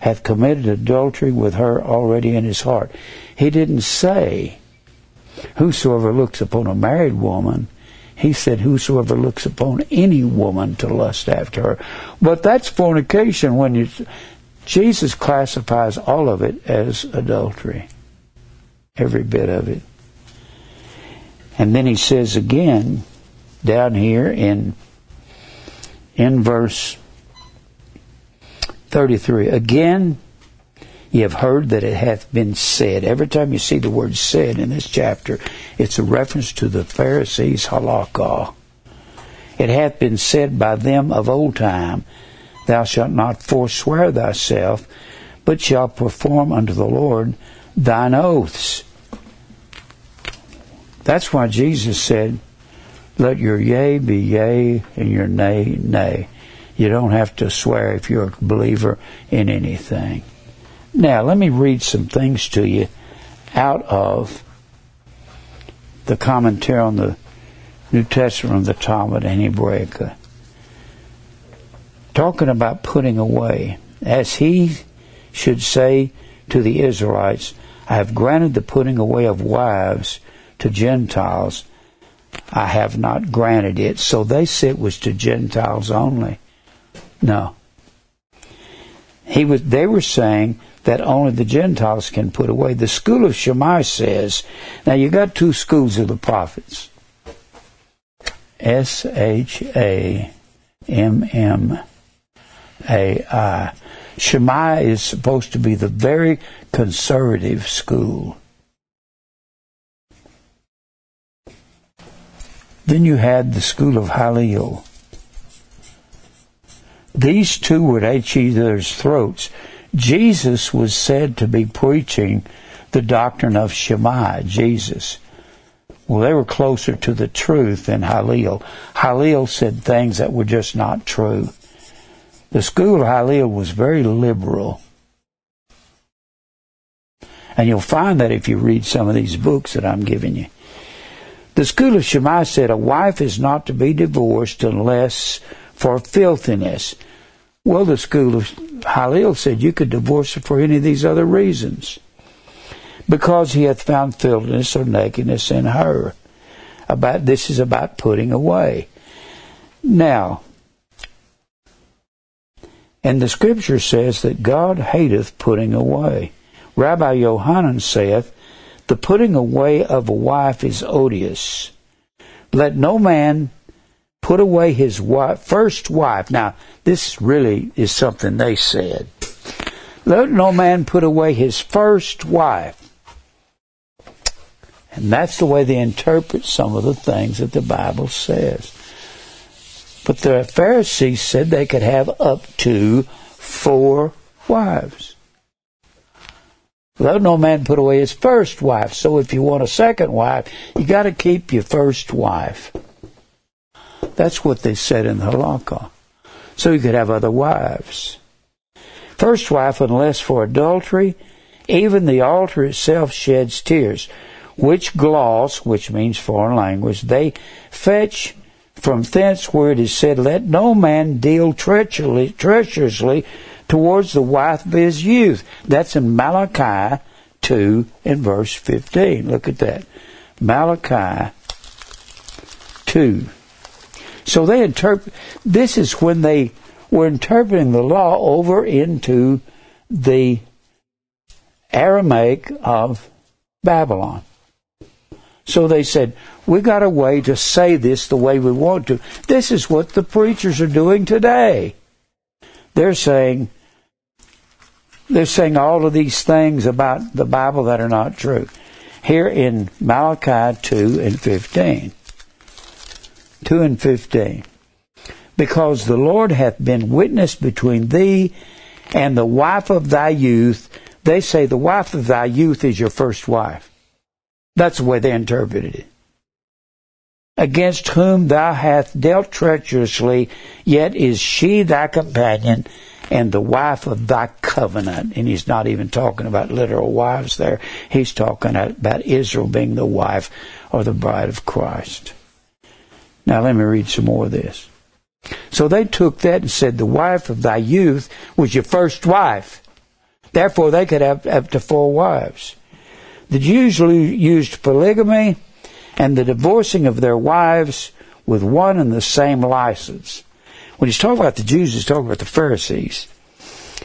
hath committed adultery with her already in his heart. He didn't say, whosoever looks upon a married woman He said, whosoever looks upon any woman to lust after her. But that's fornication. When you, Jesus classifies all of it as adultery. Every bit of it. And then he says again, down here in verse 33, again, you have heard that it hath been said. Every time you see the word said in this chapter, it's a reference to the Pharisees' Halakha. It hath been said by them of old time, thou shalt not forswear thyself, but shalt perform unto the Lord thine oaths. That's why Jesus said, let your yea be yea and your nay, nay. You don't have to swear if you're a believer in anything. Now, let me read some things to you out of the commentary on the New Testament of the Talmud and Hebraica. Talking about putting away. As he should say to the Israelites, I have granted the putting away of wives to Gentiles. I have not granted it. So they said it was to Gentiles only. No. They were saying that only the Gentiles can put away. The school of Shammai says, now you got two schools of the prophets. S-H-A-M-M-A-I. Shammai is supposed to be the very conservative school. Then you had the school of Hillel. These two were at each other's throats. Jesus was said to be preaching the doctrine of Shammai, Jesus. Well, they were closer to the truth than Hillel. Hillel said things that were just not true. The school of Hillel was very liberal. And you'll find that if you read some of these books that I'm giving you. The school of Shammai said, a wife is not to be divorced unless for filthiness. Well, the school of Hillel said you could divorce her for any of these other reasons. Because he hath found filthiness or nakedness in her. This is about putting away. Now, and the scripture says that God hateth putting away. Rabbi Yohanan saith, the putting away of a wife is odious. Let no man put away his wife, first wife. Now, this really is something they said. Let no man put away his first wife. And that's the way they interpret some of the things that the Bible says. But the Pharisees said they could have up to 4 wives. Let no man put away his first wife. So if you want a second wife, you got to keep your first wife. That's what they said in the Halakha. So you could have other wives. First wife, unless for adultery, even the altar itself sheds tears, which gloss, which means foreign language, they fetch from thence where it is said, let no man deal treacherously towards the wife of his youth. That's in Malachi 2 and verse 15. Look at that. Malachi 2. So they interpret. This is when they were interpreting the law over into the Aramaic of Babylon. So they said, we got a way to say this the way we want to. This is what the preachers are doing today. They're saying all of these things about the Bible that are not true. Here in Malachi 2 and 15. 2 and 15. Because the Lord hath been witness between thee and the wife of thy youth. They say the wife of thy youth is your first wife. That's the way they interpreted it. Against whom thou hast dealt treacherously, yet is she thy companion and the wife of thy covenant. And he's not even talking about literal wives there. He's talking about Israel being the wife or the bride of Christ. Now let me read some more of this. So they took that and said, the wife of thy youth was your first wife. Therefore they could have up to 4 wives. The Jews used polygamy and the divorcing of their wives with one and the same license. When he's talking about the Jews, he's talking about the Pharisees.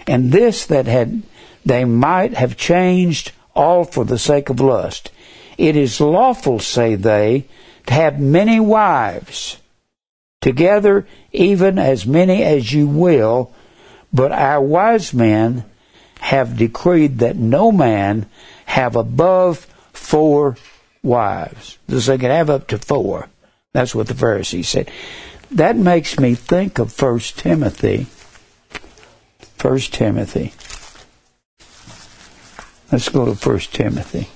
And this that had they might have changed all for the sake of lust. It is lawful, say they, to have many wives, together even as many as you will, but our wise men have decreed that no man have above 4 wives. So they can have up to 4. That's what the Pharisees said. That makes me think of 1 Timothy. 1 Timothy. Let's go to 1 Timothy.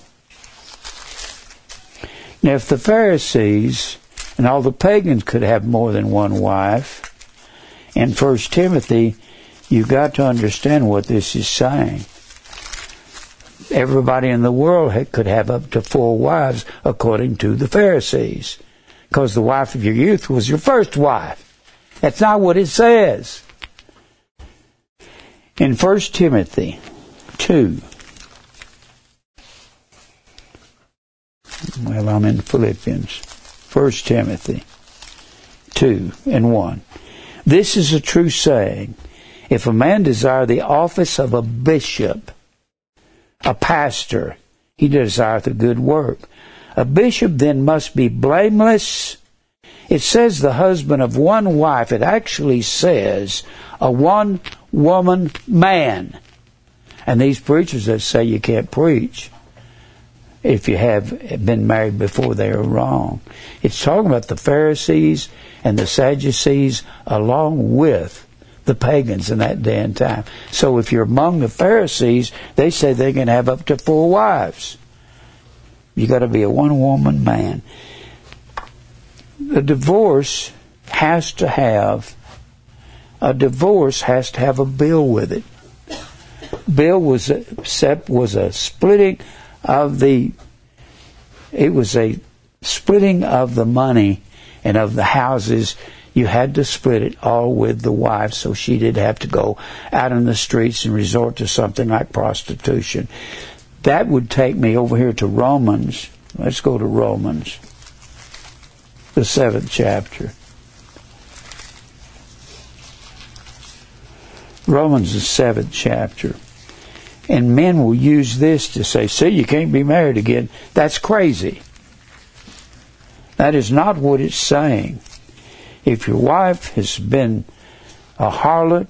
Now, if the Pharisees and all the pagans could have more than one wife, in 1 Timothy, you've got to understand what this is saying. Everybody in the world could have up to 4 wives, according to the Pharisees, because the wife of your youth was your first wife. That's not what it says. In 1 Timothy 2, well, I'm in Philippians, 1 Timothy 2 and 1. This is a true saying. If a man desire the office of a bishop, a pastor, he desireth a good work. A bishop then must be blameless. It says the husband of one wife. It actually says a one-woman man. And these preachers that say you can't preach if you have been married before, they are wrong. It's talking about the Pharisees and the Sadducees along with the pagans in that day and time. So if you're among the Pharisees, they say they can have up to 4 wives. You got to be a one-woman man. A divorce has to have a bill with it. Bill was a splitting of the money and of the houses. You had to split it all with the wife, so she didn't have to go out in the streets and resort to something like prostitution. That would take me over here to Romans. Let's go to Romans, the 7th chapter. Romans, the 7th chapter. And men will use this to say, see, you can't be married again. That's crazy. That is not what it's saying. If your wife has been a harlot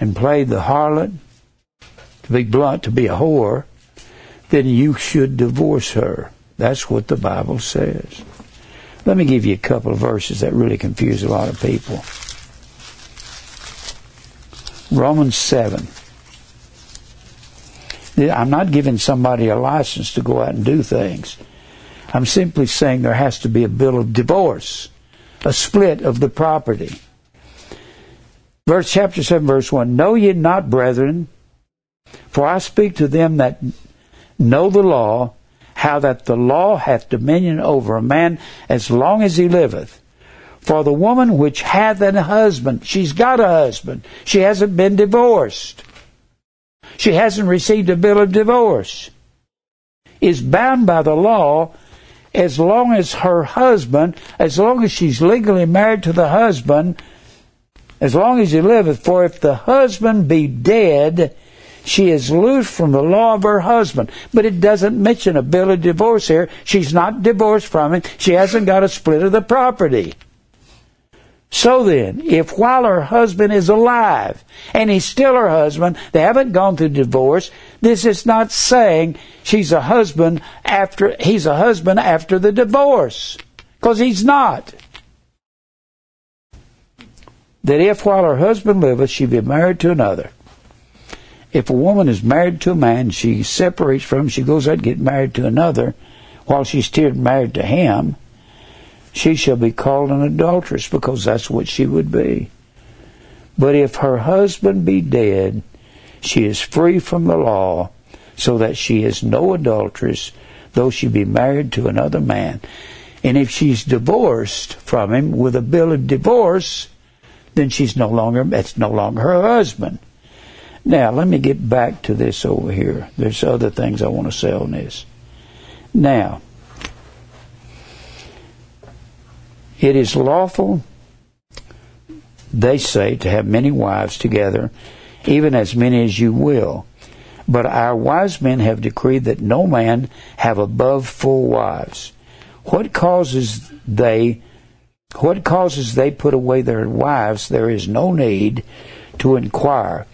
and played the harlot, to be blunt, to be a whore, then you should divorce her. That's what the Bible says. Let me give you a couple of verses that really confuse a lot of people. Romans 7. I'm not giving somebody a license to go out and do things. I'm simply saying there has to be a bill of divorce, a split of the property. Verse chapter 7, verse 1, know ye not, brethren, for I speak to them that know the law, how that the law hath dominion over a man as long as he liveth. For the woman which hath an husband, she's got a husband, she hasn't been divorced, she hasn't received a bill of divorce, is bound by the law as long as her husband, as long as she's legally married to the husband, as long as he liveth. For if the husband be dead, she is loosed from the law of her husband. But it doesn't mention a bill of divorce here. She's not divorced from him. She hasn't got a split of the property. So then, if while her husband is alive, and he's still her husband, they haven't gone through divorce, this is not saying he's a husband after the divorce, because he's not. That if while her husband liveth, she be married to another. If a woman is married to a man, she separates from him, she goes out and gets married to another, while she's still married to him, she shall be called an adulteress, because that's what she would be. But if her husband be dead, she is free from the law, so that she is no adulteress, though she be married to another man. And if she's divorced from him with a bill of divorce, then that's no longer her husband. Now, let me get back to this over here. There's other things I want to say on this. Now, It is lawful, they say, to have many wives together, even as many as you will. But our wise men have decreed that no man have above 4 wives. What causes they put away their wives, there is no need to inquire.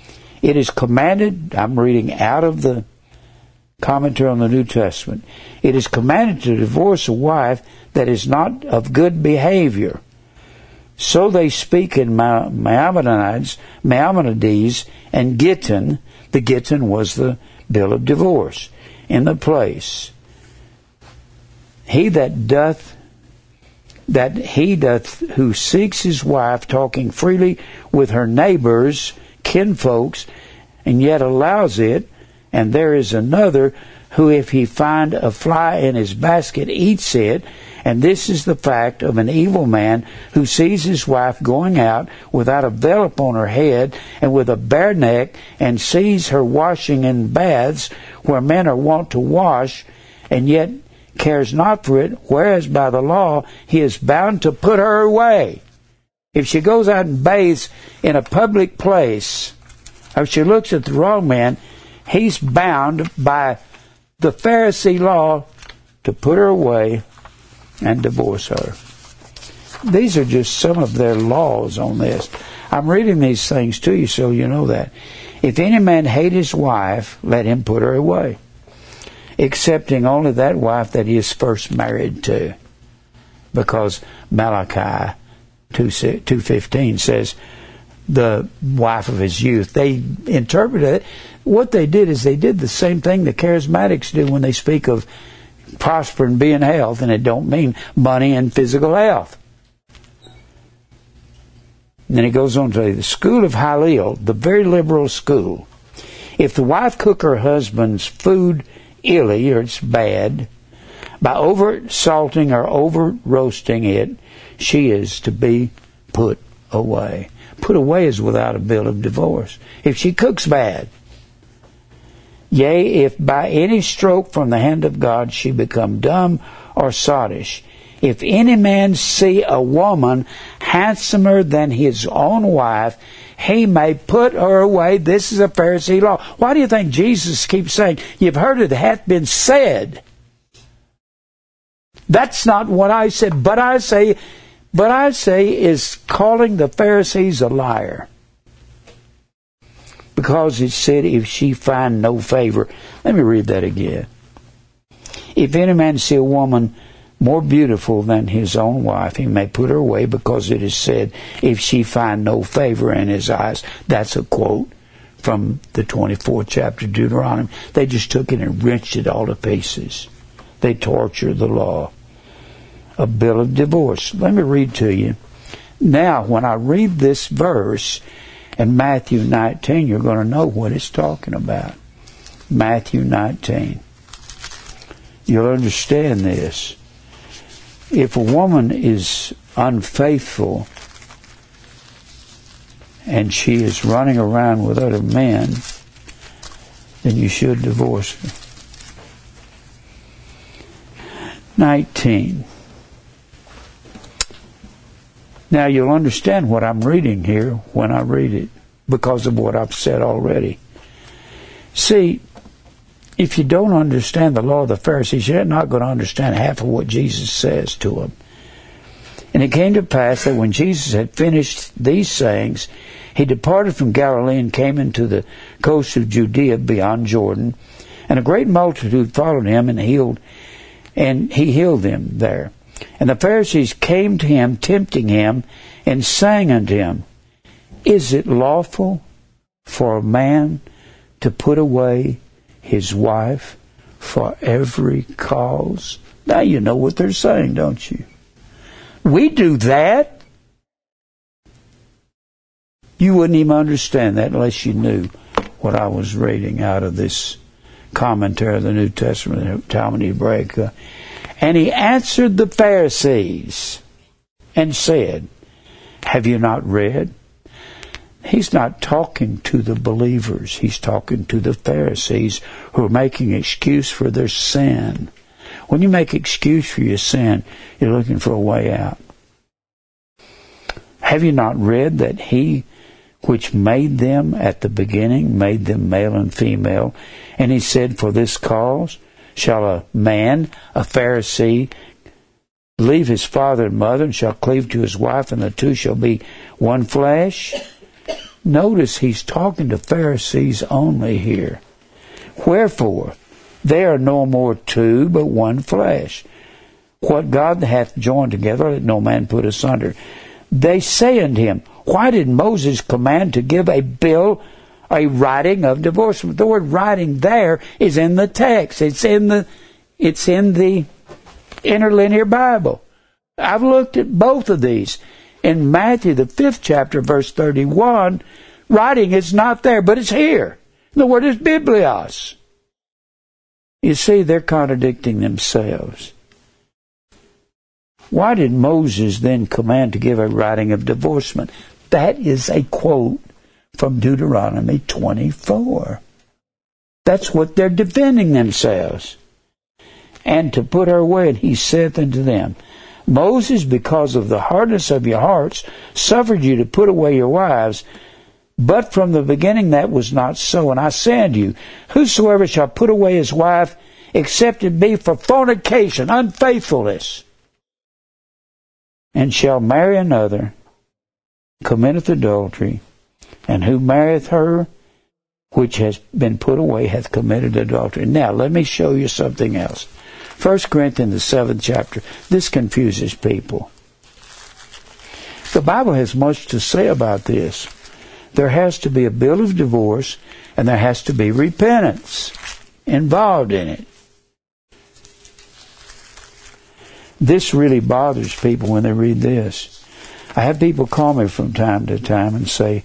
It is commanded, I'm reading out of the commentary on the New Testament, it is commanded to divorce a wife that is not of good behavior. So they speak in Maimonides and Gittin. The Gittin was the bill of divorce. In the place, he who seeks his wife, talking freely with her neighbors, kinfolks, and yet allows it, and there is another who, if he find a fly in his basket, eats it, and this is the fact of an evil man who sees his wife going out without a veil upon her head and with a bare neck, and sees her washing in baths where men are wont to wash, and yet cares not for it, whereas by the law he is bound to put her away. If she goes out and bathes in a public place, or she looks at the wrong man, he's bound by the Pharisee law to put her away and divorce her. These are just some of their laws on this. I'm reading these things to you so you know that. If any man hate his wife, let him put her away, excepting only that wife that he is first married to. Because Malachi 2:15 says, the wife of his youth. They interpreted it. What they did is they did the same thing the charismatics do when they speak of prosper and be in health, and it don't mean money and physical health. And then he goes on to say, the school of Hillel, the very liberal school, if the wife cook her husband's food illy, or it's bad, by over salting or over roasting it, she is to be put away. Put away is without a bill of divorce. If she cooks bad, yea, if by any stroke from the hand of God she become dumb or sottish, if any man see a woman handsomer than his own wife, he may put her away. This is a Pharisee law. Why do you think Jesus keeps saying, you've heard it hath been said? That's not what I said, but I say is calling the Pharisees a liar. Because it said, if she find no favor. Let me read that again. If any man see a woman more beautiful than his own wife, he may put her away, because it is said, if she find no favor in his eyes. That's a quote from the 24th chapter of Deuteronomy. They just took it and wrenched it all to pieces. They torture the law. A bill of divorce. Let me read to you. Now, when I read this verse in Matthew 19, you're going to know what it's talking about. Matthew 19. You'll understand this. If a woman is unfaithful and she is running around with other men, then you should divorce her. 19. Now you'll understand what I'm reading here when I read it, because of what I've said already. See, if you don't understand the law of the Pharisees, you're not going to understand half of what Jesus says to them. And it came to pass that when Jesus had finished these sayings, he departed from Galilee and came into the coast of Judea beyond Jordan, and a great multitude followed him, and he healed them there. And the Pharisees came to him, tempting him, and saying unto him, is it lawful for a man to put away his wife for every cause? Now you know what they're saying, don't you? We do that. You wouldn't even understand that unless you knew what I was reading out of this commentary of the New Testament, Talmud, Hebraica. And he answered the Pharisees and said, have you not read? He's not talking to the believers. He's talking to the Pharisees who are making excuse for their sin. When you make excuse for your sin, you're looking for a way out. Have you not read that he which made them at the beginning made them male and female? And he said, for this cause shall a man, a Pharisee, leave his father and mother and shall cleave to his wife, and the two shall be one flesh. Notice he's talking to Pharisees only here. Wherefore, they are no more two, but one flesh. What God hath joined together, let no man put asunder. They say unto him, why did Moses command to give a bill, a writing of divorce? The word writing there is in the text. It's in the interlinear Bible. I've looked at both of these. In Matthew, the 5th chapter, verse 31, writing is not there, but it's here. The word is biblios. You see, they're contradicting themselves. Why did Moses then command to give a writing of divorcement? That is a quote from Deuteronomy 24. That's what they're defending themselves. And to put her away, and he saith unto them, Moses, because of the hardness of your hearts, suffered you to put away your wives, but from the beginning that was not so. And I say unto you, whosoever shall put away his wife, except it be for fornication, unfaithfulness, and shall marry another, committeth adultery, and who marrieth her, which has been put away, hath committed adultery. Now, let me show you something else. 1 Corinthians, the 7th chapter. This confuses people. The Bible has much to say about this. There has to be a bill of divorce, and there has to be repentance involved in it. This really bothers people when they read this. I have people call me from time to time and say,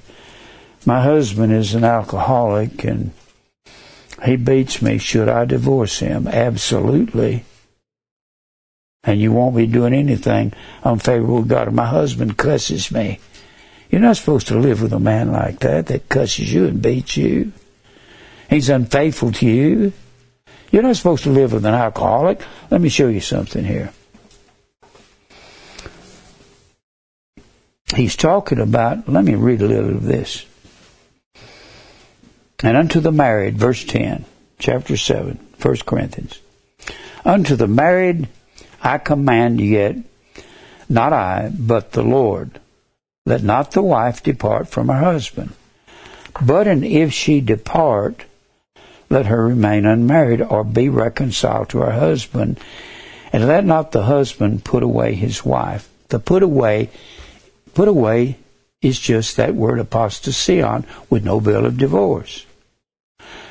my husband is an alcoholic and he beats me. Should I divorce him? Absolutely. And you won't be doing anything unfavorable to God. My husband cusses me. You're not supposed to live with a man like that cusses you and beats you. He's unfaithful to you. You're not supposed to live with an alcoholic. Let me show you something here. He's talking about, let me read a little of this. And unto the married, verse 10, chapter 7, 1 Corinthians. Unto the married I command, yet, not I, but the Lord, let not the wife depart from her husband. But and if she depart, let her remain unmarried, or be reconciled to her husband. And let not the husband put away his wife. The put away is just that word apostasion with no bill of divorce.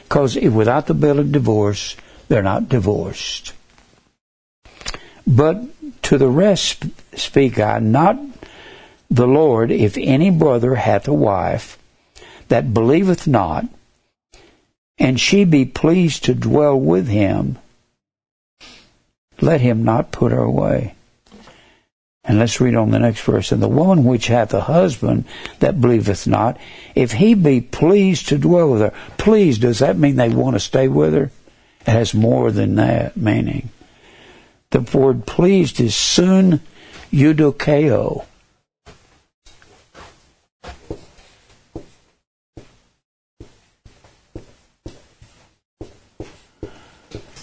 Because without the bill of divorce, they're not divorced. But to the rest speak I, not the Lord, if any brother hath a wife that believeth not, and she be pleased to dwell with him, let him not put her away. And let's read on the next verse. And the woman which hath a husband that believeth not, if he be pleased to dwell with her. Pleased, does that mean they want to stay with her? It has more than that meaning. The word pleased is sun eudokeo.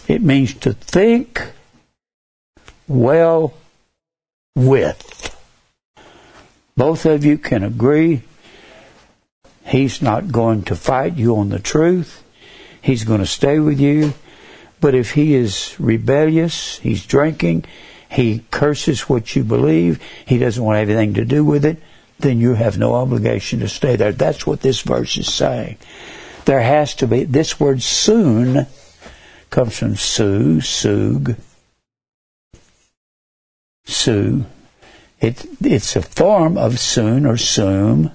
It means to think well with. Both of you can agree. He's not going to fight you on the truth. He's going to stay with you. But if he is rebellious, he's drinking, he curses what you believe, he doesn't want anything to do with it, then you have no obligation to stay there. That's what this verse is saying. There has to be, this word soon comes from sug. It's a form of soon or sum.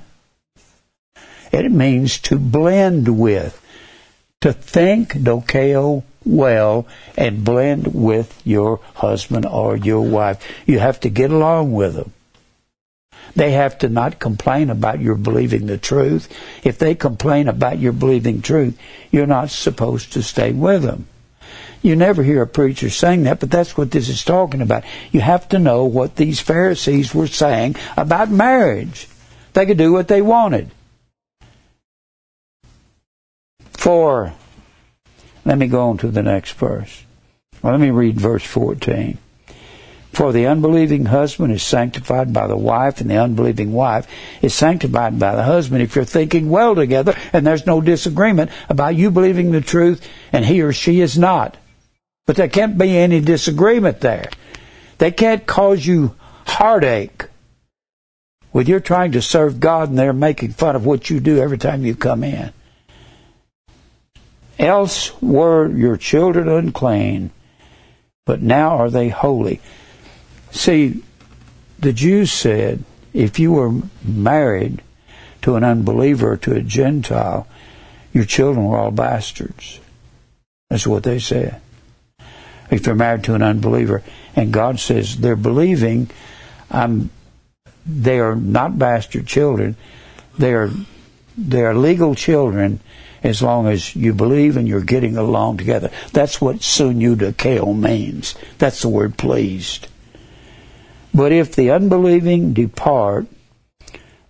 It means to blend with, to think dokeo well and blend with your husband or your wife. You have to get along with them. They have to not complain about your believing the truth. If they complain about your believing truth, you're not supposed to stay with them. You never hear a preacher saying that, but that's what this is talking about. You have to know what these Pharisees were saying about marriage. They could do what they wanted. For, let me go on to the next verse. Well, let me read verse 14. For the unbelieving husband is sanctified by the wife, and the unbelieving wife is sanctified by the husband. If you're thinking well together, and there's no disagreement about you believing the truth, and he or she is not. But there can't be any disagreement there. They can't cause you heartache when you're trying to serve God and they're making fun of what you do every time you come in. Else were your children unclean, but now are they holy. See, the Jews said, if you were married to an unbeliever or to a Gentile, your children were all bastards. That's what they said. If you're married to an unbeliever, and God says they're believing, they are not bastard children. They are legal children as long as you believe and you're getting along together. That's what sunudakeo means. That's the word pleased. But if the unbelieving depart,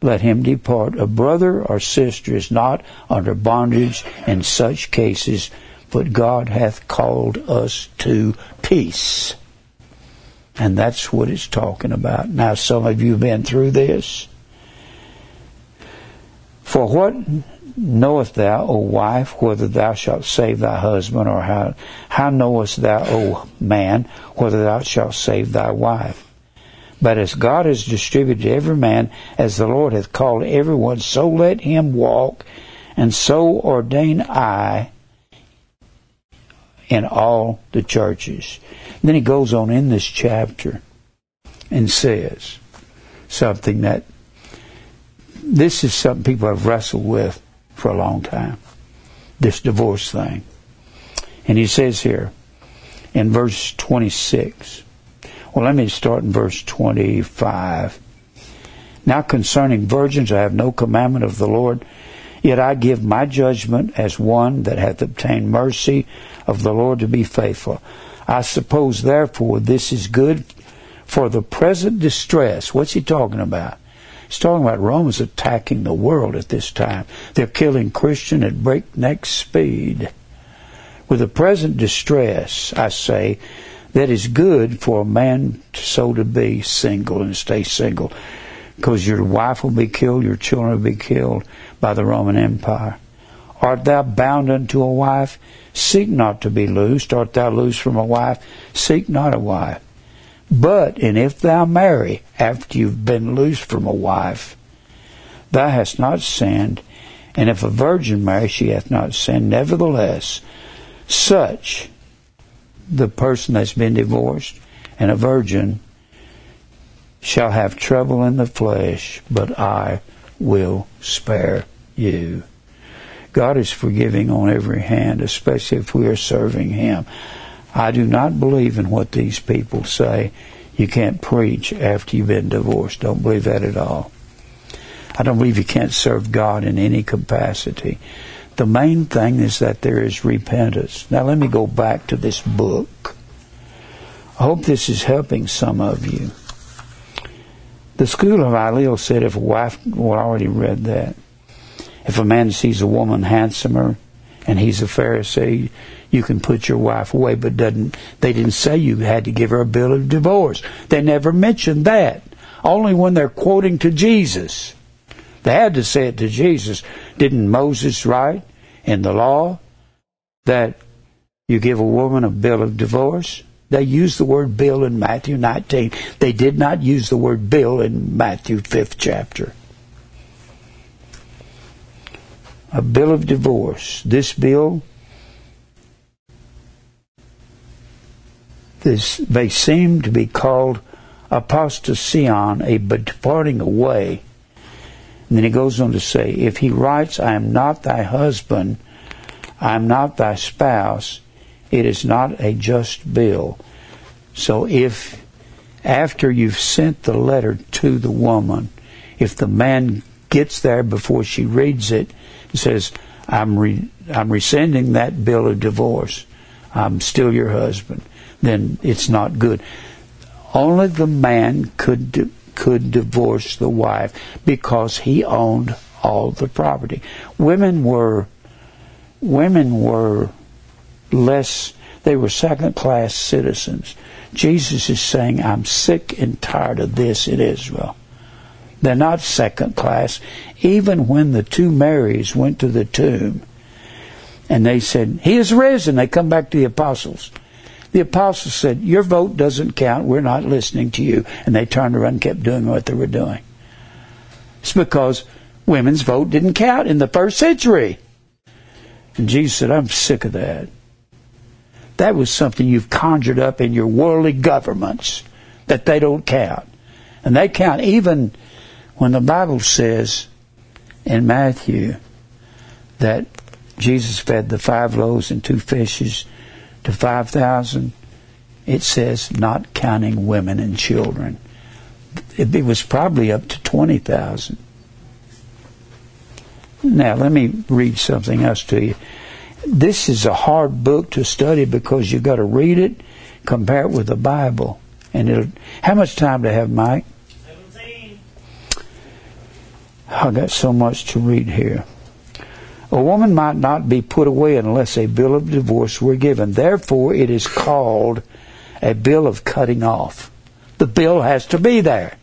let him depart. A brother or sister is not under bondage in such cases, but God hath called us to peace. And that's what it's talking about. Now, some of you have been through this. For what knowest thou, O wife, whether thou shalt save thy husband, or how knowest thou, O man, whether thou shalt save thy wife? But as God has distributed to every man, as the Lord hath called everyone, so let him walk, and so ordain I in all the churches. And then he goes on in this chapter and says something that, this is something people have wrestled with for a long time, this divorce thing. And he says here in verse 26, well, let me start in verse 25. Now concerning virgins, I have no commandment of the Lord, yet I give my judgment as one that hath obtained mercy of the Lord to be faithful. I suppose, therefore, this is good for the present distress. What's he talking about? He's talking about Romans attacking the world at this time. They're killing Christians at breakneck speed. With the present distress, I say, that is good for a man so to be single and stay single, because your wife will be killed, your children will be killed by the Roman Empire. Art thou bound unto a wife? Seek not to be loosed. Art thou loosed from a wife? Seek not a wife. But, and if thou marry after you've been loosed from a wife, thou hast not sinned, and if a virgin marry, she hath not sinned. Nevertheless, such, the person that's been divorced and a virgin, shall have trouble in the flesh, but I will spare you. God is forgiving on every hand, especially if we are serving Him. I do not believe in what these people say. You can't preach after you've been divorced. Don't believe that at all. I don't believe you can't serve God in any capacity. The main thing is that there is repentance. Now let me go back to this book. I hope this is helping some of you. The school of Hillel said if a wife, well, I already read that. If a man sees a woman handsomer and he's a Pharisee, you can put your wife away, but they didn't say you had to give her a bill of divorce. They never mentioned that. Only when they're quoting to Jesus. They had to say it to Jesus. Didn't Moses write in the law that you give a woman a bill of divorce? They used the word bill in Matthew 19. They did not use the word bill in Matthew 5th chapter. A bill of divorce. They seem to be called apostasion, a departing away. And then he goes on to say, if he writes, I am not thy husband, I am not thy spouse, it is not a just bill. So if, after you've sent the letter to the woman, if the man gets there before she reads it and says, I'm rescinding that bill of divorce, I'm still your husband, then it's not good. Only the man could divorce the wife because he owned all the property. Women were less, they were second-class citizens. Jesus is saying, I'm sick and tired of this in Israel. They're not second class. Even when the two Marys went to the tomb and they said, he is risen, they come back to the apostles. The apostles said, your vote doesn't count. We're not listening to you. And they turned around and kept doing what they were doing. It's because women's vote didn't count in the first century. And Jesus said, I'm sick of that. That was something you've conjured up in your worldly governments, that they don't count. And they count even when the Bible says in Matthew that Jesus fed the 5 loaves and 2 fishes to 5,000, it says not counting women and children. It was probably up to 20,000. Now, let me read something else to you. This is a hard book to study because you've got to read it, compare it with the Bible. And how much time do I have, Mike? 17. I got so much to read here. A woman might not be put away unless a bill of divorce were given. Therefore, it is called a bill of cutting off. The bill has to be there.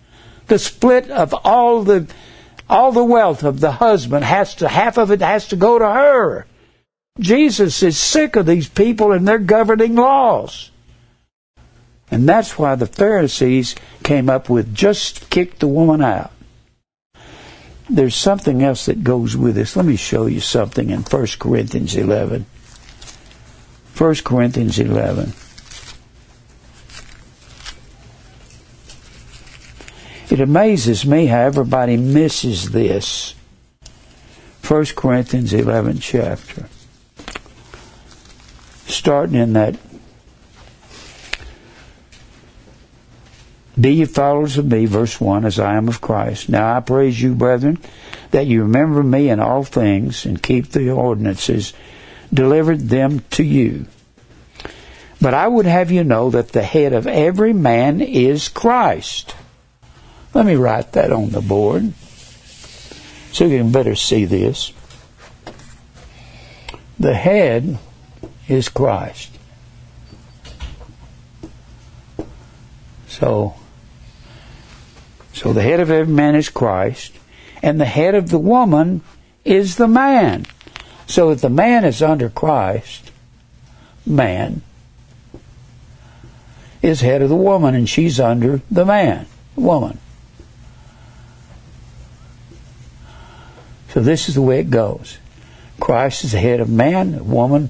The split of all the wealth of the husband half of it has to go to her. Jesus is sick of these people and their governing laws. And that's why the Pharisees came up with just kick the woman out. There's something else that goes with this. Let me show you something in 1 Corinthians 11. 1 Corinthians 11. It amazes me how everybody misses this. 1 Corinthians 11 chapter. Starting in that, be ye followers of me, verse 1, as I am of Christ. Now I praise you, brethren, that you remember me in all things and keep the ordinances delivered them to you. But I would have you know that the head of every man is Christ. Let me write that on the board so you can better see this. The head is Christ. So the head of every man is Christ, and the head of the woman is the man. So if the man is under Christ, man is head of the woman, and she's under the man, woman. So this is the way it goes. Christ is the head of man, woman.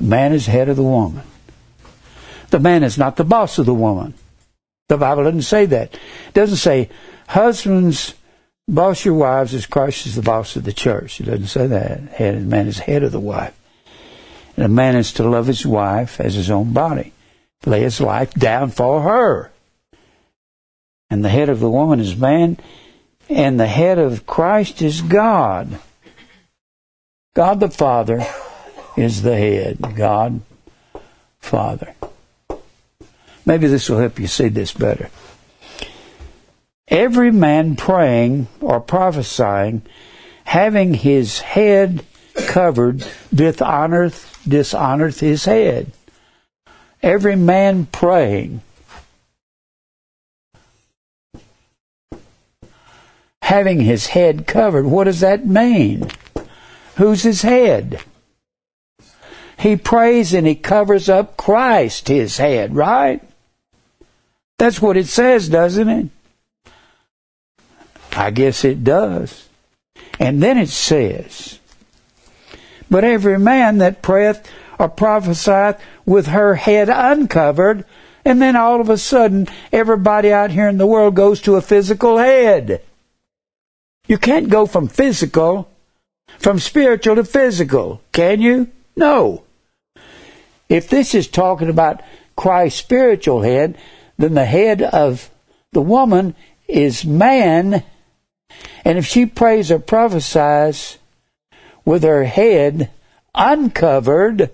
Man is head of the woman. The man is not the boss of the woman. The Bible doesn't say that. It doesn't say, husbands, boss your wives as Christ is the boss of the church. It doesn't say that. The man is head of the wife. And a man is to love his wife as his own body. Lay his life down for her. And the head of the woman is man, and the head of Christ is God. God the Father is the head. God, Father. Maybe this will help you see this better. Every man praying or prophesying, having his head covered, dishonoreth his head. Every man praying, having his head covered, what does that mean? Who's his head? He prays and he covers up Christ, his head, right? That's what it says, doesn't it? I guess it does. And then it says, but every man that prayeth or prophesieth with her head uncovered, and then all of a sudden, everybody out here in the world goes to a physical head. You can't go from spiritual to physical, can you? No. If this is talking about Christ's spiritual head, then the head of the woman is man. And if she prays or prophesies with her head uncovered,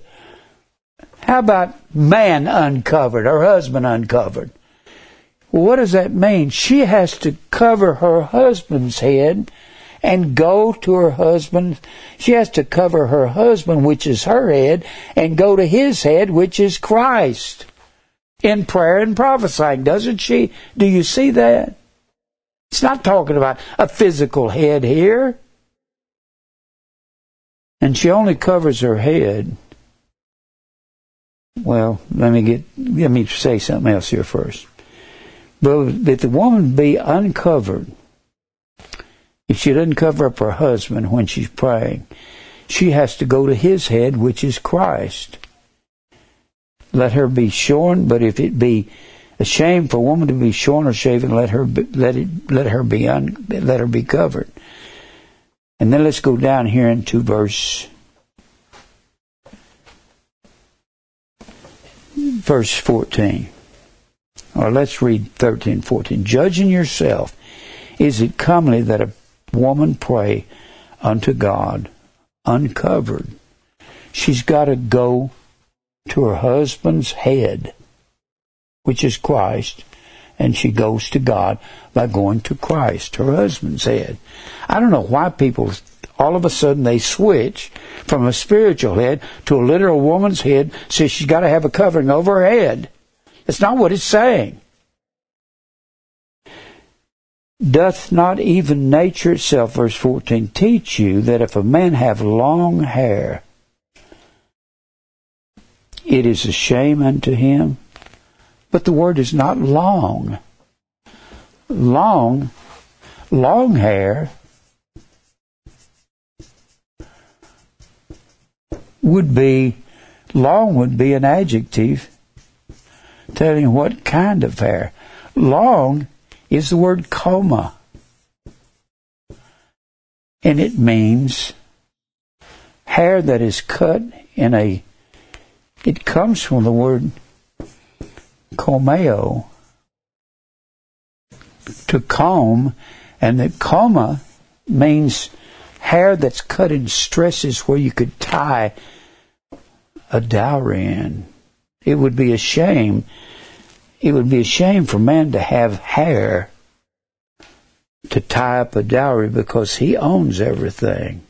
How about man uncovered, her husband uncovered? What does that mean? She has to cover her husband's head and go to her husband. She has to cover her husband, which is her head, and go to his head, which is Christ, in prayer and prophesying, doesn't she? Do you see that? It's not talking about a physical head here. And she only covers her head. Well, let me say something else here first. But if the woman be uncovered, if she doesn't cover up her husband when she's praying, she has to go to his head, which is Christ. Let her be shorn, but if it be a shame for a woman to be shorn or shaven, let her be covered. And then let's go down here into verse 14. Or let's read 13, 14. Judging yourself, is it comely that a woman pray unto God uncovered? She's got to go to her husband's head, which is Christ, and she goes to God by going to Christ, her husband's head. I don't know why people, all of a sudden, they switch from a spiritual head to a literal woman's head, so she's got to have a covering over her head. That's not what it's saying. Doth not even nature itself, verse 14, teach you that if a man have long hair, it is a shame unto him? But the word is not long. Long hair would be an adjective telling you what kind of hair. Long is the word coma. And it means hair that is cut in a... It comes from the word comeo, to comb, and the coma means hair that's cut in stresses where you could tie a dowry in. It would be a shame for man to have hair to tie up a dowry, because he owns everything.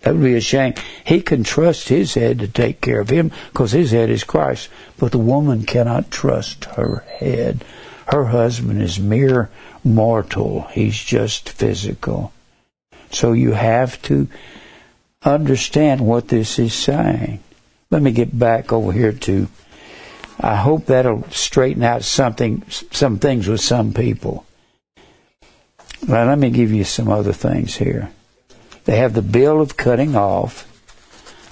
That would be a shame. He can trust his head to take care of him, because his head is Christ. But the woman cannot trust her head. Her husband is mere mortal. He's just physical. So you have to understand what this is saying. Let me get back over here to... I hope that'll straighten out some things with some people. Now, let me give you some other things here. They have the bill of cutting off.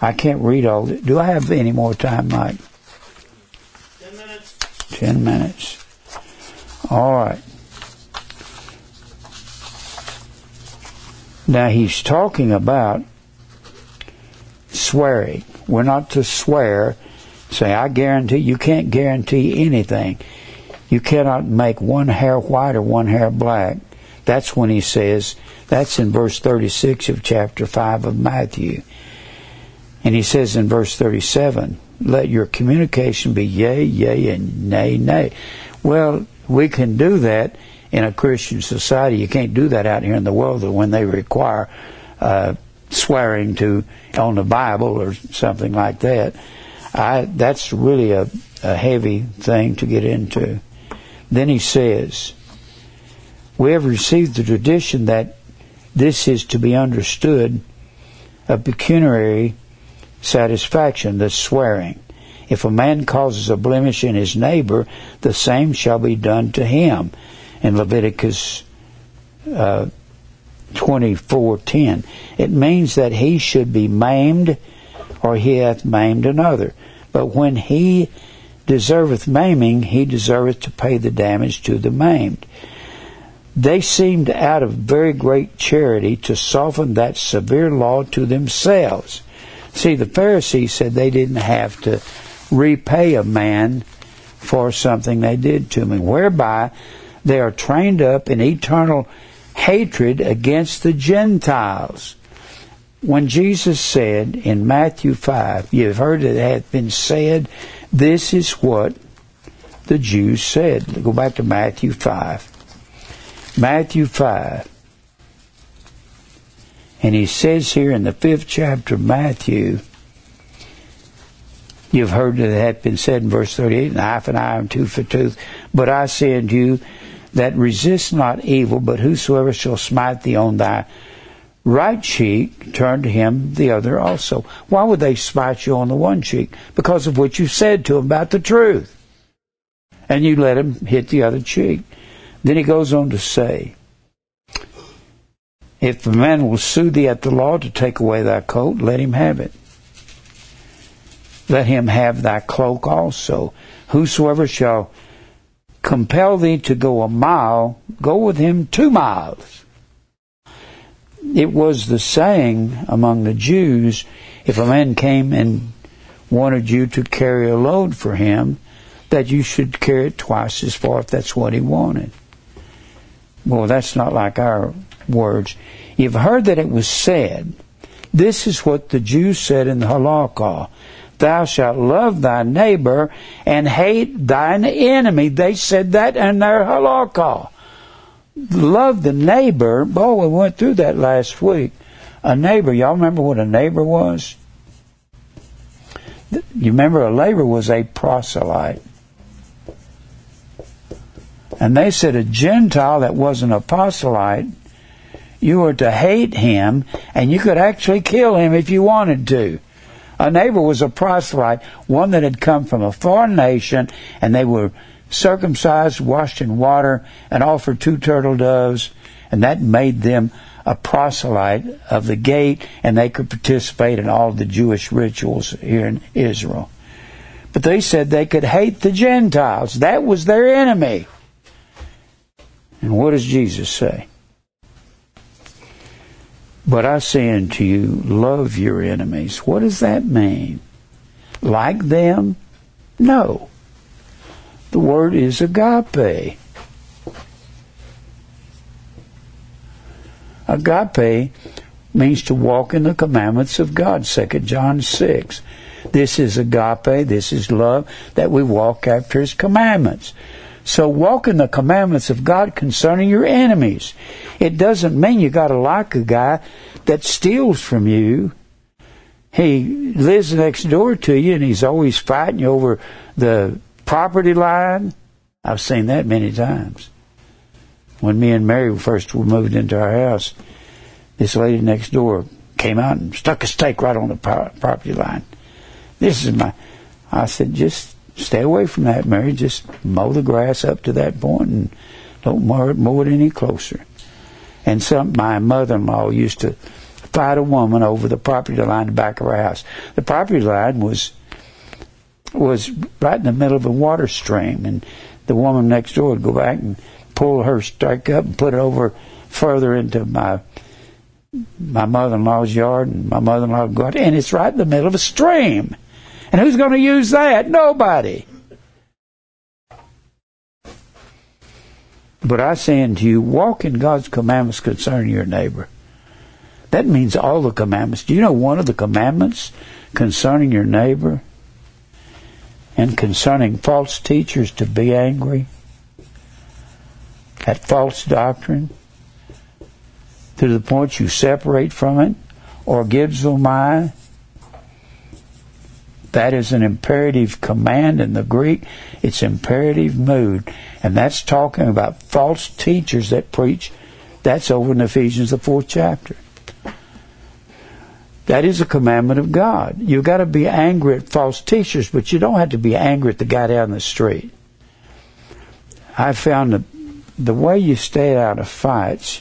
I can't read all this. Do I have any more time, Mike? 10 minutes. 10 minutes. All right. Now, he's talking about swearing. We're not to swear. Say, I guarantee. You can't guarantee anything. You cannot make one hair white or one hair black. That's when he says, that's in verse 36 of chapter 5 of Matthew. And he says in verse 37, let your communication be yea, yea, and nay, nay. Well, we can do that in a Christian society. You can't do that out here in the world when they require swearing to on the Bible or something like that. That's really a heavy thing to get into. Then he says... We have received the tradition that this is to be understood a pecuniary satisfaction, the swearing. If a man causes a blemish in his neighbor, the same shall be done to him, in Leviticus 24:10. It means that he should be maimed, or he hath maimed another. But when he deserveth maiming, he deserveth to pay the damage to the maimed. They seemed out of very great charity to soften that severe law to themselves. See, the Pharisees said they didn't have to repay a man for something they did to him, whereby they are trained up in eternal hatred against the Gentiles. when Jesus said in Matthew 5, "You have heard it hath been said," this is what the Jews said. Go back to Matthew 5. Matthew 5. And he says here in the 5th chapter of Matthew, "You have heard that it hath been said," in verse 38, "An eye for an eye and tooth for tooth. But I say unto you, that resist not evil, but whosoever shall smite thee on thy right cheek, turn to him the other also." Why would they smite you on the one cheek? Because of what you said to them about the truth. And you let him hit the other cheek. Then he goes on to say, "If a man will sue thee at the law to take away thy coat, let him have it. Let him have thy cloak also. Whosoever shall compel thee to go a mile, go with him 2 miles." It was the saying among the Jews, if a man came and wanted you to carry a load for him, that you should carry it twice as far if that's what he wanted. Well, that's not like our words. "You've heard that it was said," this is what the Jews said in the Halakha, "Thou shalt love thy neighbor and hate thine enemy." They said that in their Halakha. Love the neighbor. Boy, we went through that last week. A neighbor, y'all remember what a neighbor was? You remember a neighbor was a proselyte. And they said a Gentile that was an apostasia, you were to hate him, and you could actually kill him if you wanted to. A neighbor was a proselyte, one that had come from a foreign nation, and they were circumcised, washed in water, and offered 2 turtle doves, and that made them a proselyte of the gate, and they could participate in all the Jewish rituals here in Israel. But they said they could hate the Gentiles. That was their enemy. And what does Jesus say? "But I say unto you, love your enemies." What does that mean? Like them? No. The word is agape. Agape means to walk in the commandments of God, 2 John 6. This is agape, this is love, that we walk after His commandments. So walk in the commandments of God concerning your enemies. It doesn't mean you got to like a guy that steals from you. He lives next door to you and he's always fighting you over the property line. I've seen that many times. When me and Mary first moved into our house, this lady next door came out and stuck a stake right on the property line. This is my... I said, just... stay away from that, Mary. Just mow the grass up to that point and don't mow it any closer. And my mother-in-law used to fight a woman over the property line in the back of her house. The property line was right in the middle of a water stream, and the woman next door would go back and pull her stake up and put it over further into my mother-in-law's yard, and my mother-in-law would go out, and it's right in the middle of a stream. And who's going to use that? Nobody. But I say unto you, walk in God's commandments concerning your neighbor. That means all the commandments. Do you know one of the commandments concerning your neighbor and concerning false teachers to be angry at false doctrine to the point you separate from it or gives them my... That is an imperative command in the Greek. It's imperative mood. And that's talking about false teachers that preach. That's over in Ephesians, the 4th chapter. That is a commandment of God. You've got to be angry at false teachers, but you don't have to be angry at the guy down the street. I found that the way you stay out of fights,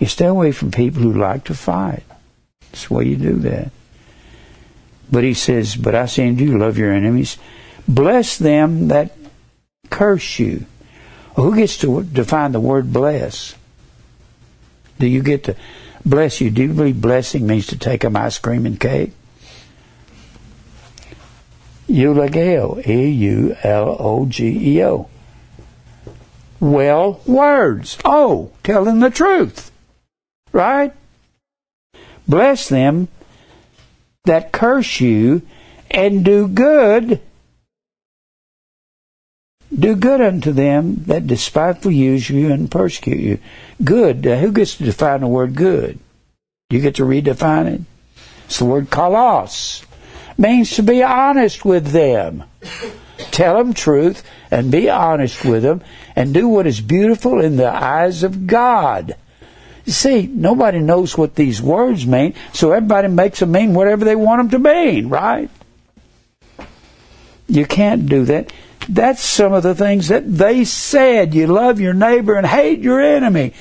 you stay away from people who like to fight. That's the way you do that. But he says, "But I say unto you, love your enemies. Bless them that curse you." Who gets to define the word bless? Do you get to bless you? Do you believe blessing means to take them ice cream and cake? Eulogeo. E-U-L-O-G-E-O. Well, words. Oh, tell them the truth. Right? Bless them that curse you, and do good unto them that despitefully use you and persecute you. Good. Who gets to define the word good? Do you get to redefine it? It's the word kalos. Means to be honest with them. Tell them truth and be honest with them and do what is beautiful in the eyes of God. You see, nobody knows what these words mean, so everybody makes them mean whatever they want them to mean, right? You can't do that. That's some of the things that they said. You love your neighbor and hate your enemy.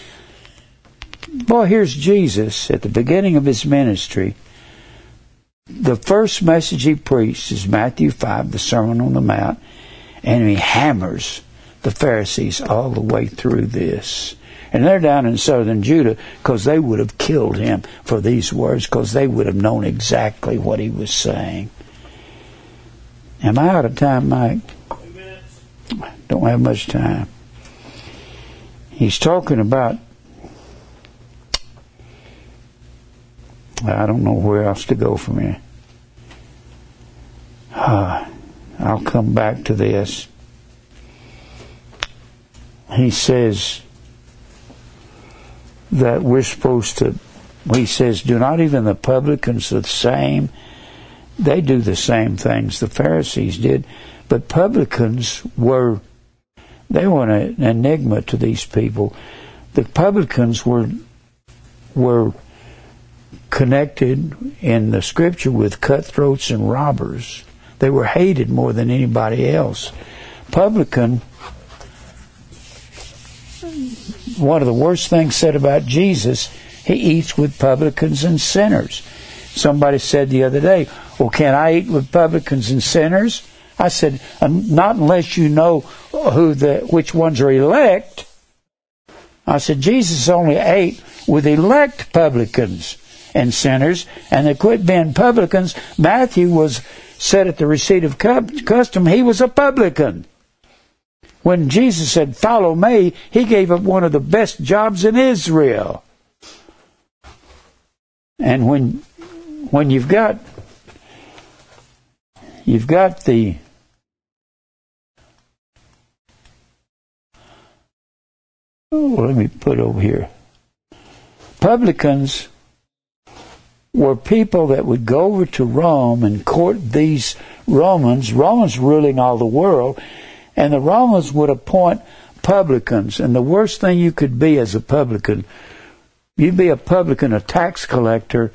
Boy, here's Jesus at the beginning of his ministry. The first message he preached is Matthew 5, the Sermon on the Mount, and he hammers the Pharisees all the way through this. And they're down in southern Judah because they would have killed him for these words, because they would have known exactly what he was saying. Am I out of time, Mike? Don't have much time. He's talking about, I don't know where else to go from here. I'll come back to this. He says that we're supposed to, he says, do not even the publicans the same? They do the same things the Pharisees did. But publicans were, they were an enigma to these people. The publicans were connected in the Scripture with cutthroats and robbers. They were hated more than anybody else. Publican, one of the worst things said about Jesus, he eats with publicans and sinners. Somebody said the other day, well, can I eat with publicans and sinners? I said, not unless you know which ones are elect. I said, Jesus only ate with elect publicans and sinners, and they quit being publicans. Matthew was said at the receipt of custom, he was a publican. When Jesus said, follow me, he gave up one of the best jobs in Israel. And when you've got the let me put over here. Publicans were people that would go over to Rome and court these Romans ruling all the world, and the Romans would appoint publicans. And the worst thing you could be as a publican, you'd be a publican, a tax collector.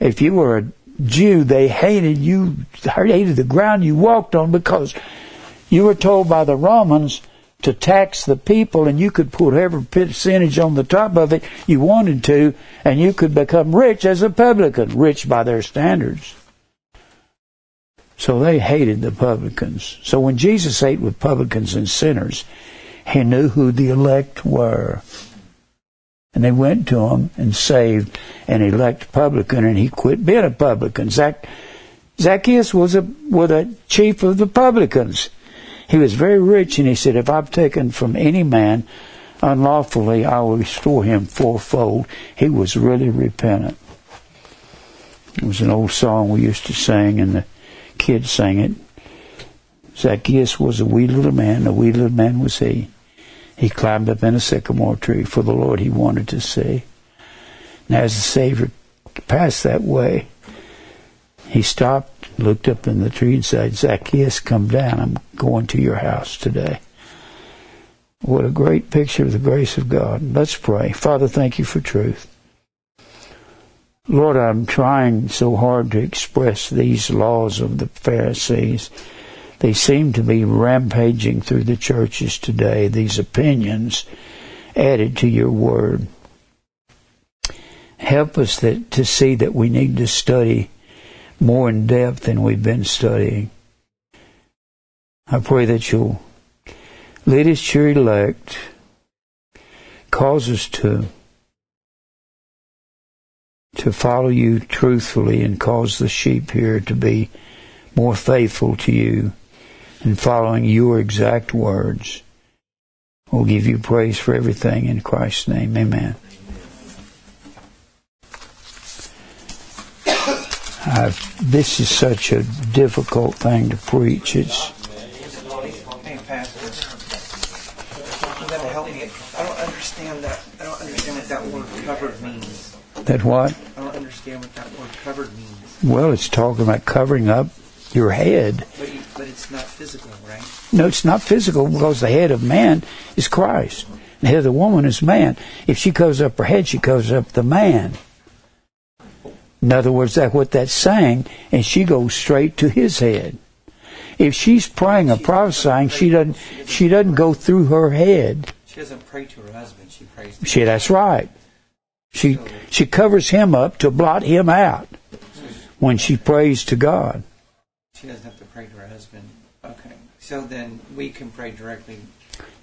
If you were a Jew, they hated you, hated the ground you walked on, because you were told by the Romans to tax the people, and you could put every percentage on the top of it you wanted to, and you could become rich as a publican, rich by their standards. So they hated the publicans. So when Jesus ate with publicans and sinners, he knew who the elect were. And they went to him and saved an elect publican, and he quit being a publican. Zacchaeus was a chief of the publicans. He was very rich, and he said, if I've taken from any man unlawfully, I will restore him fourfold. He was really repentant. It was an old song we used to sing, and the kids sang it. Zacchaeus was a wee little man. A wee little man was he. He climbed up in a sycamore tree for the Lord he wanted to see. And as the Savior passed that way, he stopped, looked up in the tree and said, Zacchaeus, come down. I'm going to your house today. What a great picture of the grace of God. Let's pray. Father, thank you for truth. Lord, I'm trying so hard to express these laws of the Pharisees. They seem to be rampaging through the churches today, these opinions added to your word. Help us to see that we need to study more in depth than we've been studying. I pray that you'll lead us to your elect, cause us to follow you truthfully, and cause the sheep here to be more faithful to you in following your exact words. We'll give you praise for everything in Christ's name. Amen. This is such a difficult thing to preach. I don't understand what that word covered means. Well, it's talking about covering up your head. But it's not physical, right? No, it's not physical because the head of man is Christ. The head of the woman is man. If she covers up her head, she covers up the man. In other words, that's what that's saying, and she goes straight to his head. If she's praying or prophesying, she doesn't go through her head. She doesn't pray to her husband, she prays to her husband. That's right. She covers him up to blot him out when she prays to God. She doesn't have to pray to her husband. Okay. So then we can pray directly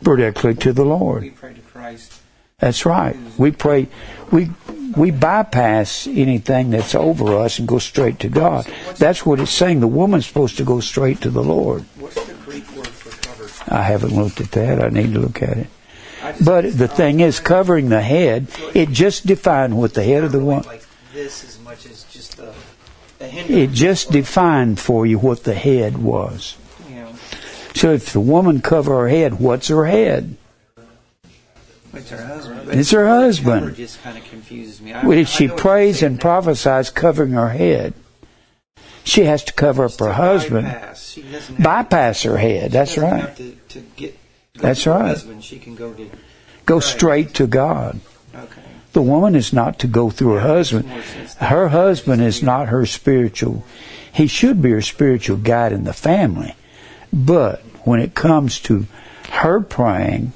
to the Lord. We pray to Christ. That's right. We pray. We bypass anything that's over us and go straight to God. That's what it's saying. The woman's supposed to go straight to the Lord. What's the Greek word for covered? I haven't looked at that. I need to look at it. But the thing is, covering the head, it just defined what the head of the woman... It just defined for you what the head was. So if the woman cover her head, what's her head? It's her husband. It's her husband. It just kind of confuses me. If she prays and prophesies covering her head, she has to cover up her husband. Bypass her head, that's right. That's right. Husband, she can go straight to God. Okay. The woman is not to go through her husband. Her husband is not her spiritual. He should be her spiritual guide in the family. But when it comes to her praying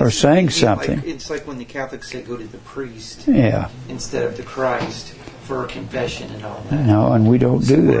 or saying something... it's like when the Catholics say go to the priest instead of the Christ for a confession and all that. No, and we don't do that.